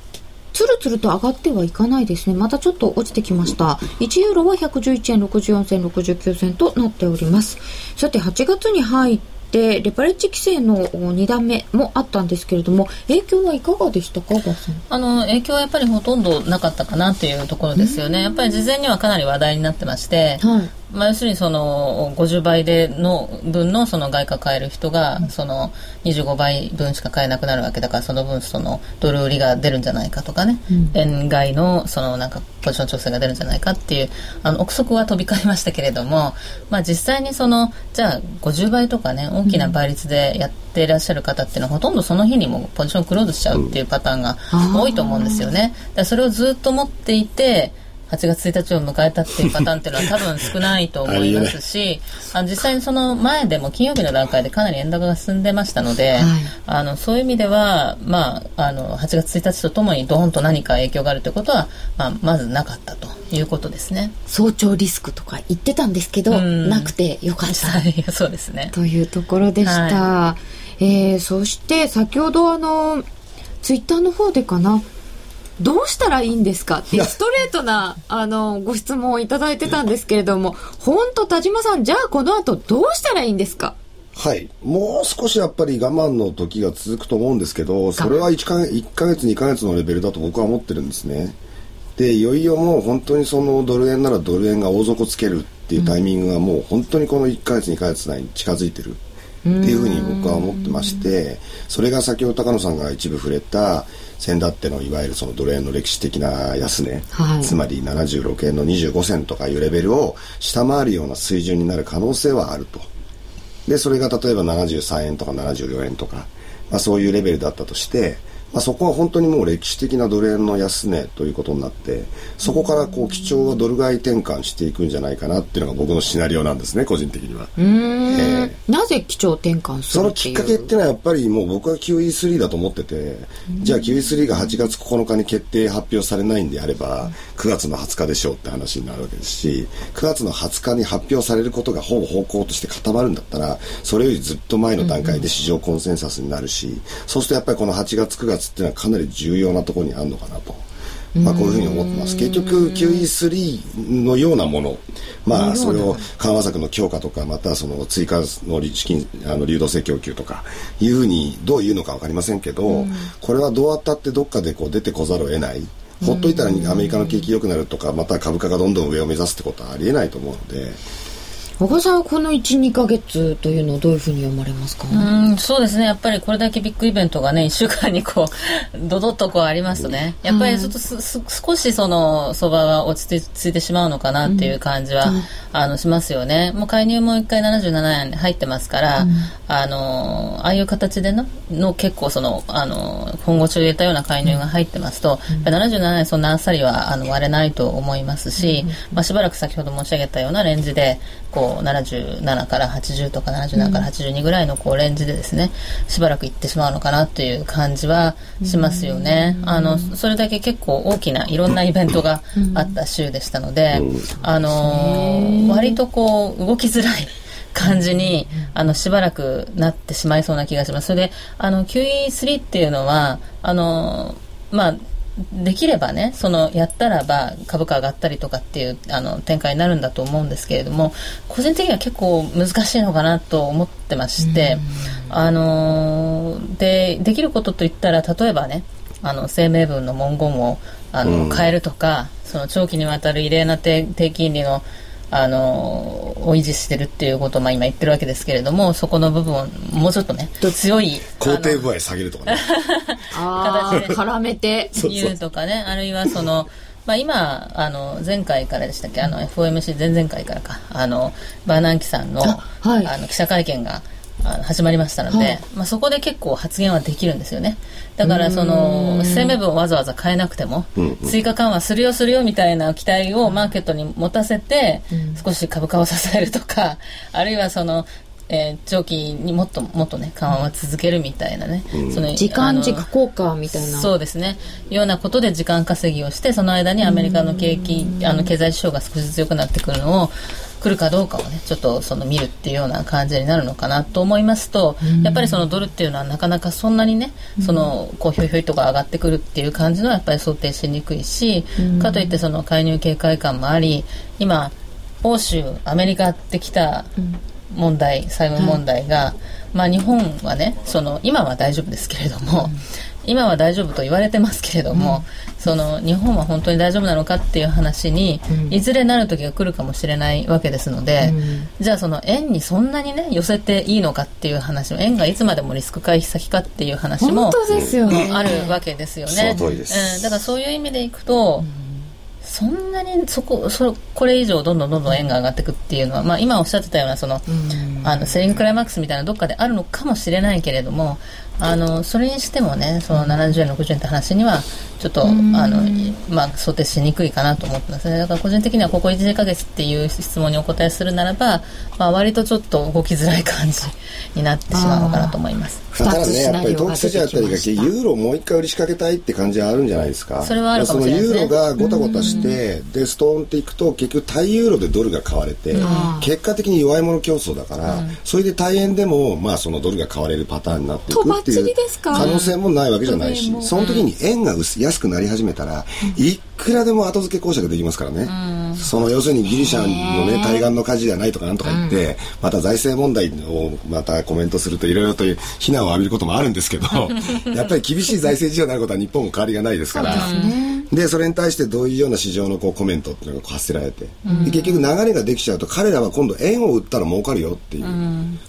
つるつると上がってはいかないですね。またちょっと落ちてきました。1ユーロは111円64銭69銭となっております。さて8月に入ってレバレッジ規制の2段目もあったんですけれども、影響はいかがでしたか、ガさん。影響はやっぱりほとんどなかったかなというところですよね。やっぱり事前にはかなり話題になってまして、はい、まあ、要するにその50倍での分のその外貨買える人がその25倍分しか買えなくなるわけだから、その分そのドル売りが出るんじゃないかとかね、円買いのそのなんかポジション調整が出るんじゃないかっていう憶測は飛び交いましたけれども、まあ実際にそのじゃあ50倍とかね、大きな倍率でやっていらっしゃる方っていうのはほとんどその日にもポジションクローズしちゃうっていうパターンが多いと思うんですよね。だからそれをずっと持っていて8月1日を迎えたっていうパターンっていうのは多分少ないと思いますし、実際にその前でも金曜日の段階でかなり円高が進んでましたので、はい、そういう意味では、まあ、8月1日とともにドーンと何か影響があるということは、まあ、まずなかったということですね。早朝リスクとか言ってたんですけど、なくてよかった、はい、そうですね、というところでした、はい。そして先ほどツイッターの方でかな、どうしたらいいんですかってストレートなご質問をいただいてたんですけれども、本当田島さん、じゃあこの後どうしたらいいんですか。はい、もう少しやっぱり我慢の時が続くと思うんですけど、それは1ヶ月2ヶ月のレベルだと僕は思ってるんですね。でいよいよもう本当にそのドル円ならドル円が大底つけるっていうタイミングがもう本当にこの1ヶ月2ヶ月内に近づいてるっていうふうに僕は思ってまして、それが先ほど高野さんが一部触れた先だってのいわゆるそのドル円の歴史的な安値、はい、つまり76円の25銭とかいうレベルを下回るような水準になる可能性はあると。でそれが例えば73円とか74円とか、まあ、そういうレベルだったとして、まあ、そこは本当にもう歴史的なドル円の安値ということになって、そこからこう基調はドル買い転換していくんじゃないかなっていうのが僕のシナリオなんですね、個人的には。なぜ基調転換するっていうそのきっかけってのはやっぱりもう僕は QE3 だと思ってて、じゃあ QE3 が8月9日に決定発表されないんであれば9月の20日でしょうって話になるわけですし、9月の20日に発表されることがほぼ方向として固まるんだったら、それよりずっと前の段階で市場コンセンサスになるし、そうするとやっぱりこの8月9月っていうのはかなり重要なところにあるのかなと、まあ、こういうふうに思ってます。結局 QE3 のようなもの、まあ、それを緩和策の強化とか、またその追加の資金流動性供給とかいうふうにどういうのか分かりませんけど、これはどうあったってどっかでこう出てこざるを得ない。ほっといたらアメリカの景気良くなるとか、また株価がどんどん上を目指すってことはありえないと思うので、小川さんはこの 1,2 ヶ月というのはどういうふうに読まれますか？そうですね、やっぱりこれだけビッグイベントがね1週間にこうドドッとこうありますとね、やっぱりちょっと少しその相場は落ち着いてしまうのかなっていう感じは、しますよね。もう介入も1回77円入ってますから、ああいう形での結構その本腰を入れたような介入が入ってますと、77円そんなあっさりは割れないと思いますし、しばらく先ほど申し上げたようなレンジでこう77から80とか77から82ぐらいのこうレンジでですね、しばらくいってしまうのかなという感じはしますよね。それだけ結構大きないろんなイベントがあった週でしたので、割とこう動きづらい感じにしばらくなってしまいそうな気がします。それでQE3 っていうのはできればね、やったらば株価上がったりとかっていう展開になるんだと思うんですけれども、個人的には結構難しいのかなと思ってまして、できることといったら、例えばね、声明文の文言を変えるとか、その長期にわたる異例な低金利のを維持してるっていうことを、今言ってるわけですけれども、そこの部分をもうちょっとね強い肯定具合下げるとかね形で絡めて言うとかね、あるいは今前回からでしたっけ、FOMC 前々回からかバーナンキさんの、記者会見が始まりましたので、そこで結構発言はできるんですよね。だから声明文をわざわざ変えなくても、追加緩和するよみたいな期待をマーケットに持たせて、少し株価を支えるとか、あるいは長期にもっともっとね緩和を続けるみたいなね、時間軸効果みたいな、そうですね、ようなことで時間稼ぎをして、その間にアメリカの経済指標が少し強くなってくるのを来るかどうかをね、ちょっと見るっていうような感じになるのかなと思いますと、やっぱりドルっていうのはなかなかそんなにね、こうひょいひょいとか上がってくるっていう感じのはやっぱり想定しにくいし、かといって介入警戒感もあり、今欧州アメリカってきた問題、債務問題が、日本はね今は大丈夫ですけれども、今は大丈夫と言われてますけれども、日本は本当に大丈夫なのかっていう話に、いずれなる時が来るかもしれないわけですので、じゃあ円にそんなにね寄せていいのかっていう話も、円がいつまでもリスク回避先かっていう話もあるわけですよね。だからそういう意味でいくと、そんなにこれ以上どんどん円が上がっていくっていうのは、今おっしゃってたようなセリングクライマックスみたいなどっかであるのかもしれないけれども、それにしてもね、70円60円って話にはちょっと想定しにくいかなと思ってますね。だから個人的にはここ 1,2 ヶ月っていう質問にお答えするならば、割とちょっと動きづらい感じになってしまうのかなと思います。ただね、やっぱり投機筋あたりがユーロをもう一回売り仕掛けたいって感じはあるんじゃないですか。それはあるかもしれないですね。ユーロがゴタゴタしてでストーンっていくと、結局対ユーロでドルが買われて、結果的に弱いもの競争だから、それで対円でもドルが買われるパターンになっていくっていう可能性もないわけじゃないし、その時に円が安くなり始めたら、いくらでも後付け公爵できますからね。要するにギリシャのね対岸の火事じゃないとかなんとか言って、また財政問題をまたコメントするといろいろと非難を浴びることもあるんですけどやっぱり厳しい財政事情になることは日本も変わりがないですから。でそれに対してどういうような市場のコメントっていうのが発せられて、結局流れができちゃうと、彼らは今度円を売ったら儲かるよっていう、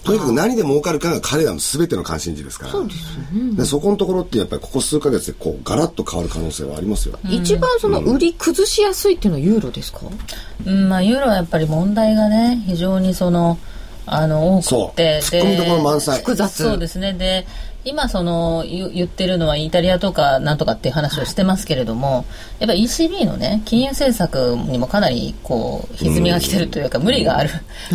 とにかく何で儲かるかが彼らの全ての関心事ですから。そうですよね。でそこのところってやっぱりここ数ヶ月でガラッと変わる可能性はありますよ。一番売り崩しやすいっていうのはユーロですか？ユーロはやっぱり問題がね非常に多くて、突っ込みどころ満載、複雑。そうですね。で今言ってるのはイタリアとかなんとかっていう話をしてますけれども、やっぱり ECB のね金融政策にもかなり歪みが来てるというか、無理がある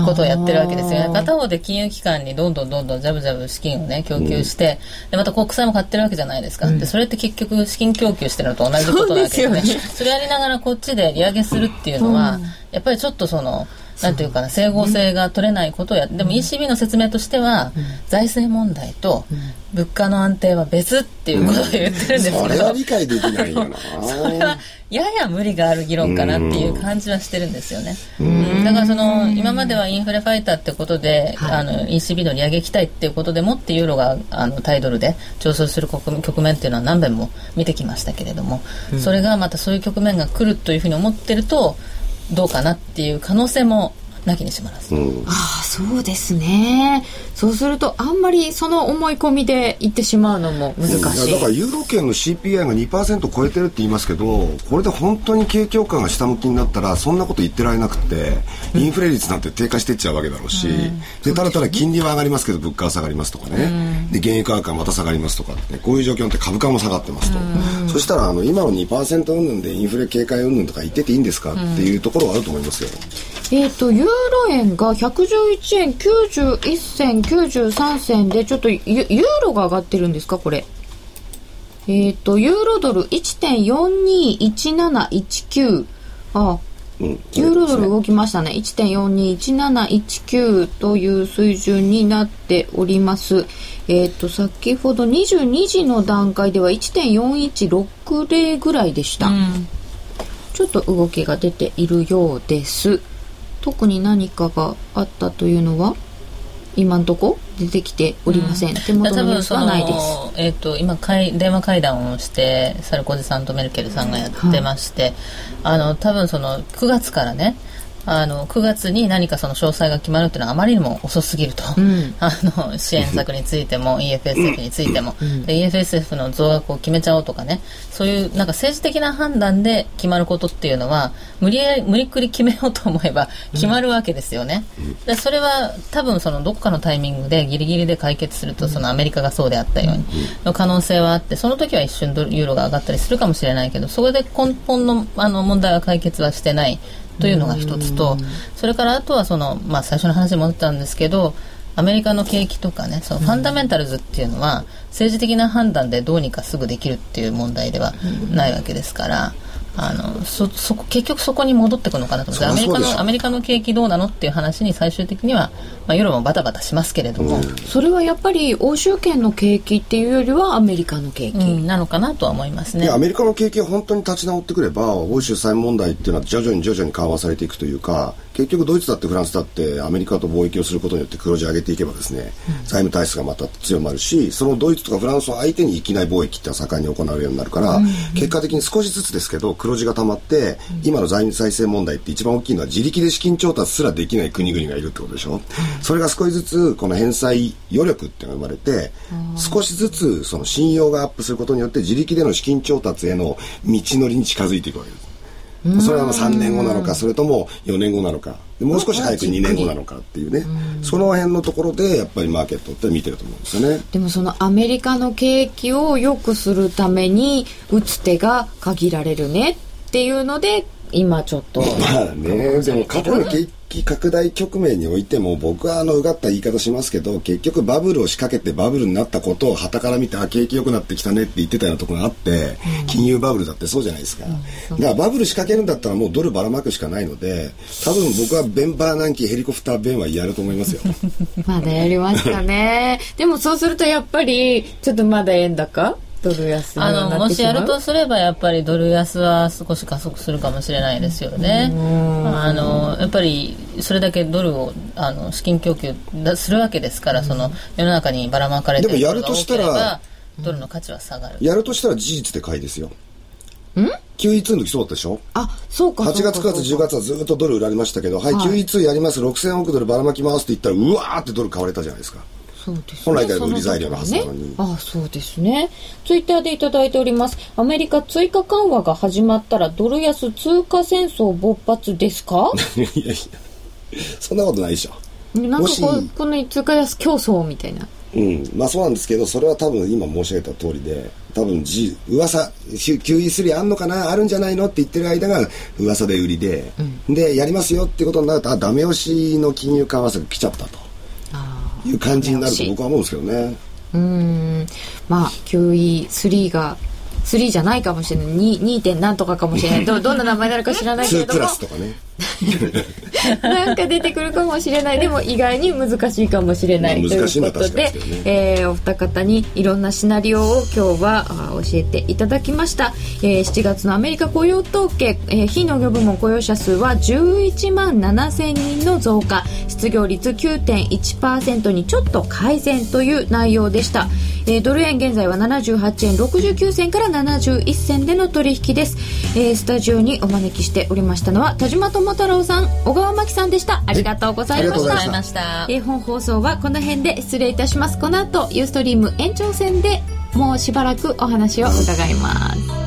ことをやってるわけですよね。片方で金融機関にどんどんジャブジャブ資金をね供給して、でまた国債も買ってるわけじゃないですか。でそれって結局資金供給してるのと同じことなわけですね。それやりながらこっちで利上げするっていうのは、やっぱりちょっとなんていうかな、整合性が取れないことをでも ECB の説明としては、財政問題と物価の安定は別っていうことを言ってるんですけど、それは理解できないよなそれはやや無理がある議論かなっていう感じはしてるんですよね。だから今まではインフレファイターってことで、ECB の利上げ期待っていうことでもってユーロが対ドルで上昇する局面っていうのは何遍も見てきましたけれども、それがまたそういう局面が来るというふうに思ってるとどうかなっていう可能性もなきにしもあらず、うん、ああそうですね。そうするとあんまりその思い込みでいってしまうのも難しい、だからユーロ圏の CPI が 2% 超えてるって言いますけど、これで本当に景況感が下向きになったらそんなこと言ってられなくて、インフレ率なんて低下していっちゃうわけだろうし、うん、でただただ金利は上がりますけど物価は下がりますとかね、うん、で原油価格はまた下がりますとかって、ね、こういう状況になって株価も下がってますと、うん、そしたら今の 2% 云々でインフレ警戒云々とか言ってていいんですか、うん、っていうところはあると思いますよ。ユーロ円が111円91銭93銭でちょっと ユーロが上がってるんですかこれ。ユーロドル 1.421719 あ、うん、ユーロドル動きましたね。 1.421719 という水準になっております。先ほど22時の段階では 1.4160 ぐらいでした、うん、ちょっと動きが出ているようです。特に何かがあったというのは今のとこ出てきておりません、うん、手元のニュースはないです。今電話会談をしてサルコジさんとメルケルさんがやってまして、はい、多分その9月からね9月に何かその詳細が決まるというのはあまりにも遅すぎると、うん、支援策についても EFSF についても、うん、で EFSF の増額を決めちゃおうとかね、そういうなんか政治的な判断で決まることっていうのは無理くり決めようと思えば決まるわけですよね、うん、でそれは多分そのどこかのタイミングでギリギリで解決すると、そのアメリカがそうであったようにの可能性はあって、その時は一瞬ユーロが上がったりするかもしれないけど、そこで根本の問題は解決はしてないというのが一つと、それからあとはその、まあ、最初の話に戻ったんですけど、アメリカの景気とかね、そのファンダメンタルズっていうのは政治的な判断でどうにかすぐできるっていう問題ではないわけですから、結局そこに戻ってくるのかなと思って、アメリカの景気どうなのっていう話に最終的には、まあ、世論もバタバタしますけれども、うん、それはやっぱり欧州圏の景気っていうよりはアメリカの景気、うん、なのかなとは思いますね。いや、アメリカの景気が本当に立ち直ってくれば欧州債問題っていうのは徐々に緩和されていくというか、結局ドイツだってフランスだってアメリカと貿易をすることによって黒字を上げていけばですね、うん、財務体質がまた強まるし、そのドイツとかフランスを相手に域内貿易ってのは盛んに行われるようになるから、うんうん、結果的に少しずつですけど黒字が溜まって、うん、今の財務再生問題って一番大きいのは自力で資金調達すらできない国々がいるってことでしょ、うん、それが少しずつこの返済余力っていうのが生まれて、少しずつその信用がアップすることによって自力での資金調達への道のりに近づいていくわけです。それは3年後なのか、それとも4年後なのか、もう少し早く2年後なのかっていうね、その辺のところでやっぱりマーケットって見てると思うんですよね。でもそのアメリカの景気を良くするために打つ手が限られるねっていうので今ちょっとまあね、でも過去の景気拡大局面においても僕はうがった言い方しますけど、結局バブルを仕掛けてバブルになったことを傍から見て景気良くなってきたねって言ってたようなところがあって、うん、金融バブルだってそうじゃないですか、うん、だからバブル仕掛けるんだったらもうドルばらまくしかないので、多分僕はベンバーナンキーヘリコプターベンはやると思いますよまだやりますかねでもそうするとやっぱりちょっとまだ円高ドル安になってしまう。もしやるとすればやっぱりドル安は少し加速するかもしれないですよね。やっぱりそれだけドルを資金供給するわけですから、その世の中にばらまかれているのが多ければドルの価値は下がる。やるとしたら事実で買いですよ。QE2 の時そうだったでしょ。あ、そうか。8月9月10月はずっとドル売られましたけど、はい、QE2 やります、6000億ドルばらまきますって言ったらうわーってドル買われたじゃないですか。そうですね、本来からの売り材料のはずなのに。ああ、そうですね。ツイッターでいただいております。アメリカ追加緩和が始まったらドル安通貨戦争勃発ですかいやいや、そんなことないでしょ。なんかこの通貨安競争みたいな、うん、まあそうなんですけど、それは多分今申し上げた通りで、多分噂 QE3 あんのかな、あるんじゃないのって言ってる間が噂で売りで、うん、でやりますよってことになると、あ、ダメ押しの金融緩和策来ちゃったという感じになると僕は思うんですけどね。まあ QE3 が3じゃないかもしれない 2. 何とかかもしれない どんな名前になるか知らないけれども2プラスとかねなんか出てくるかもしれない。でも意外に難しいかもしれない、まあ、ということで、ね、お二方にいろんなシナリオを今日は教えていただきました、7月のアメリカ雇用統計、非農業部門雇用者数は11万7000人の増加、失業率 9.1% にちょっと改善という内容でした、ドル円現在は78円69銭から71銭での取引です、スタジオにお招きしておりましたのは田島智本元郎さん、小川真紀さんでした。ありがとうございました。本放送はこの辺で失礼いたします。この後ユーストリーム延長戦でもうしばらくお話を伺います。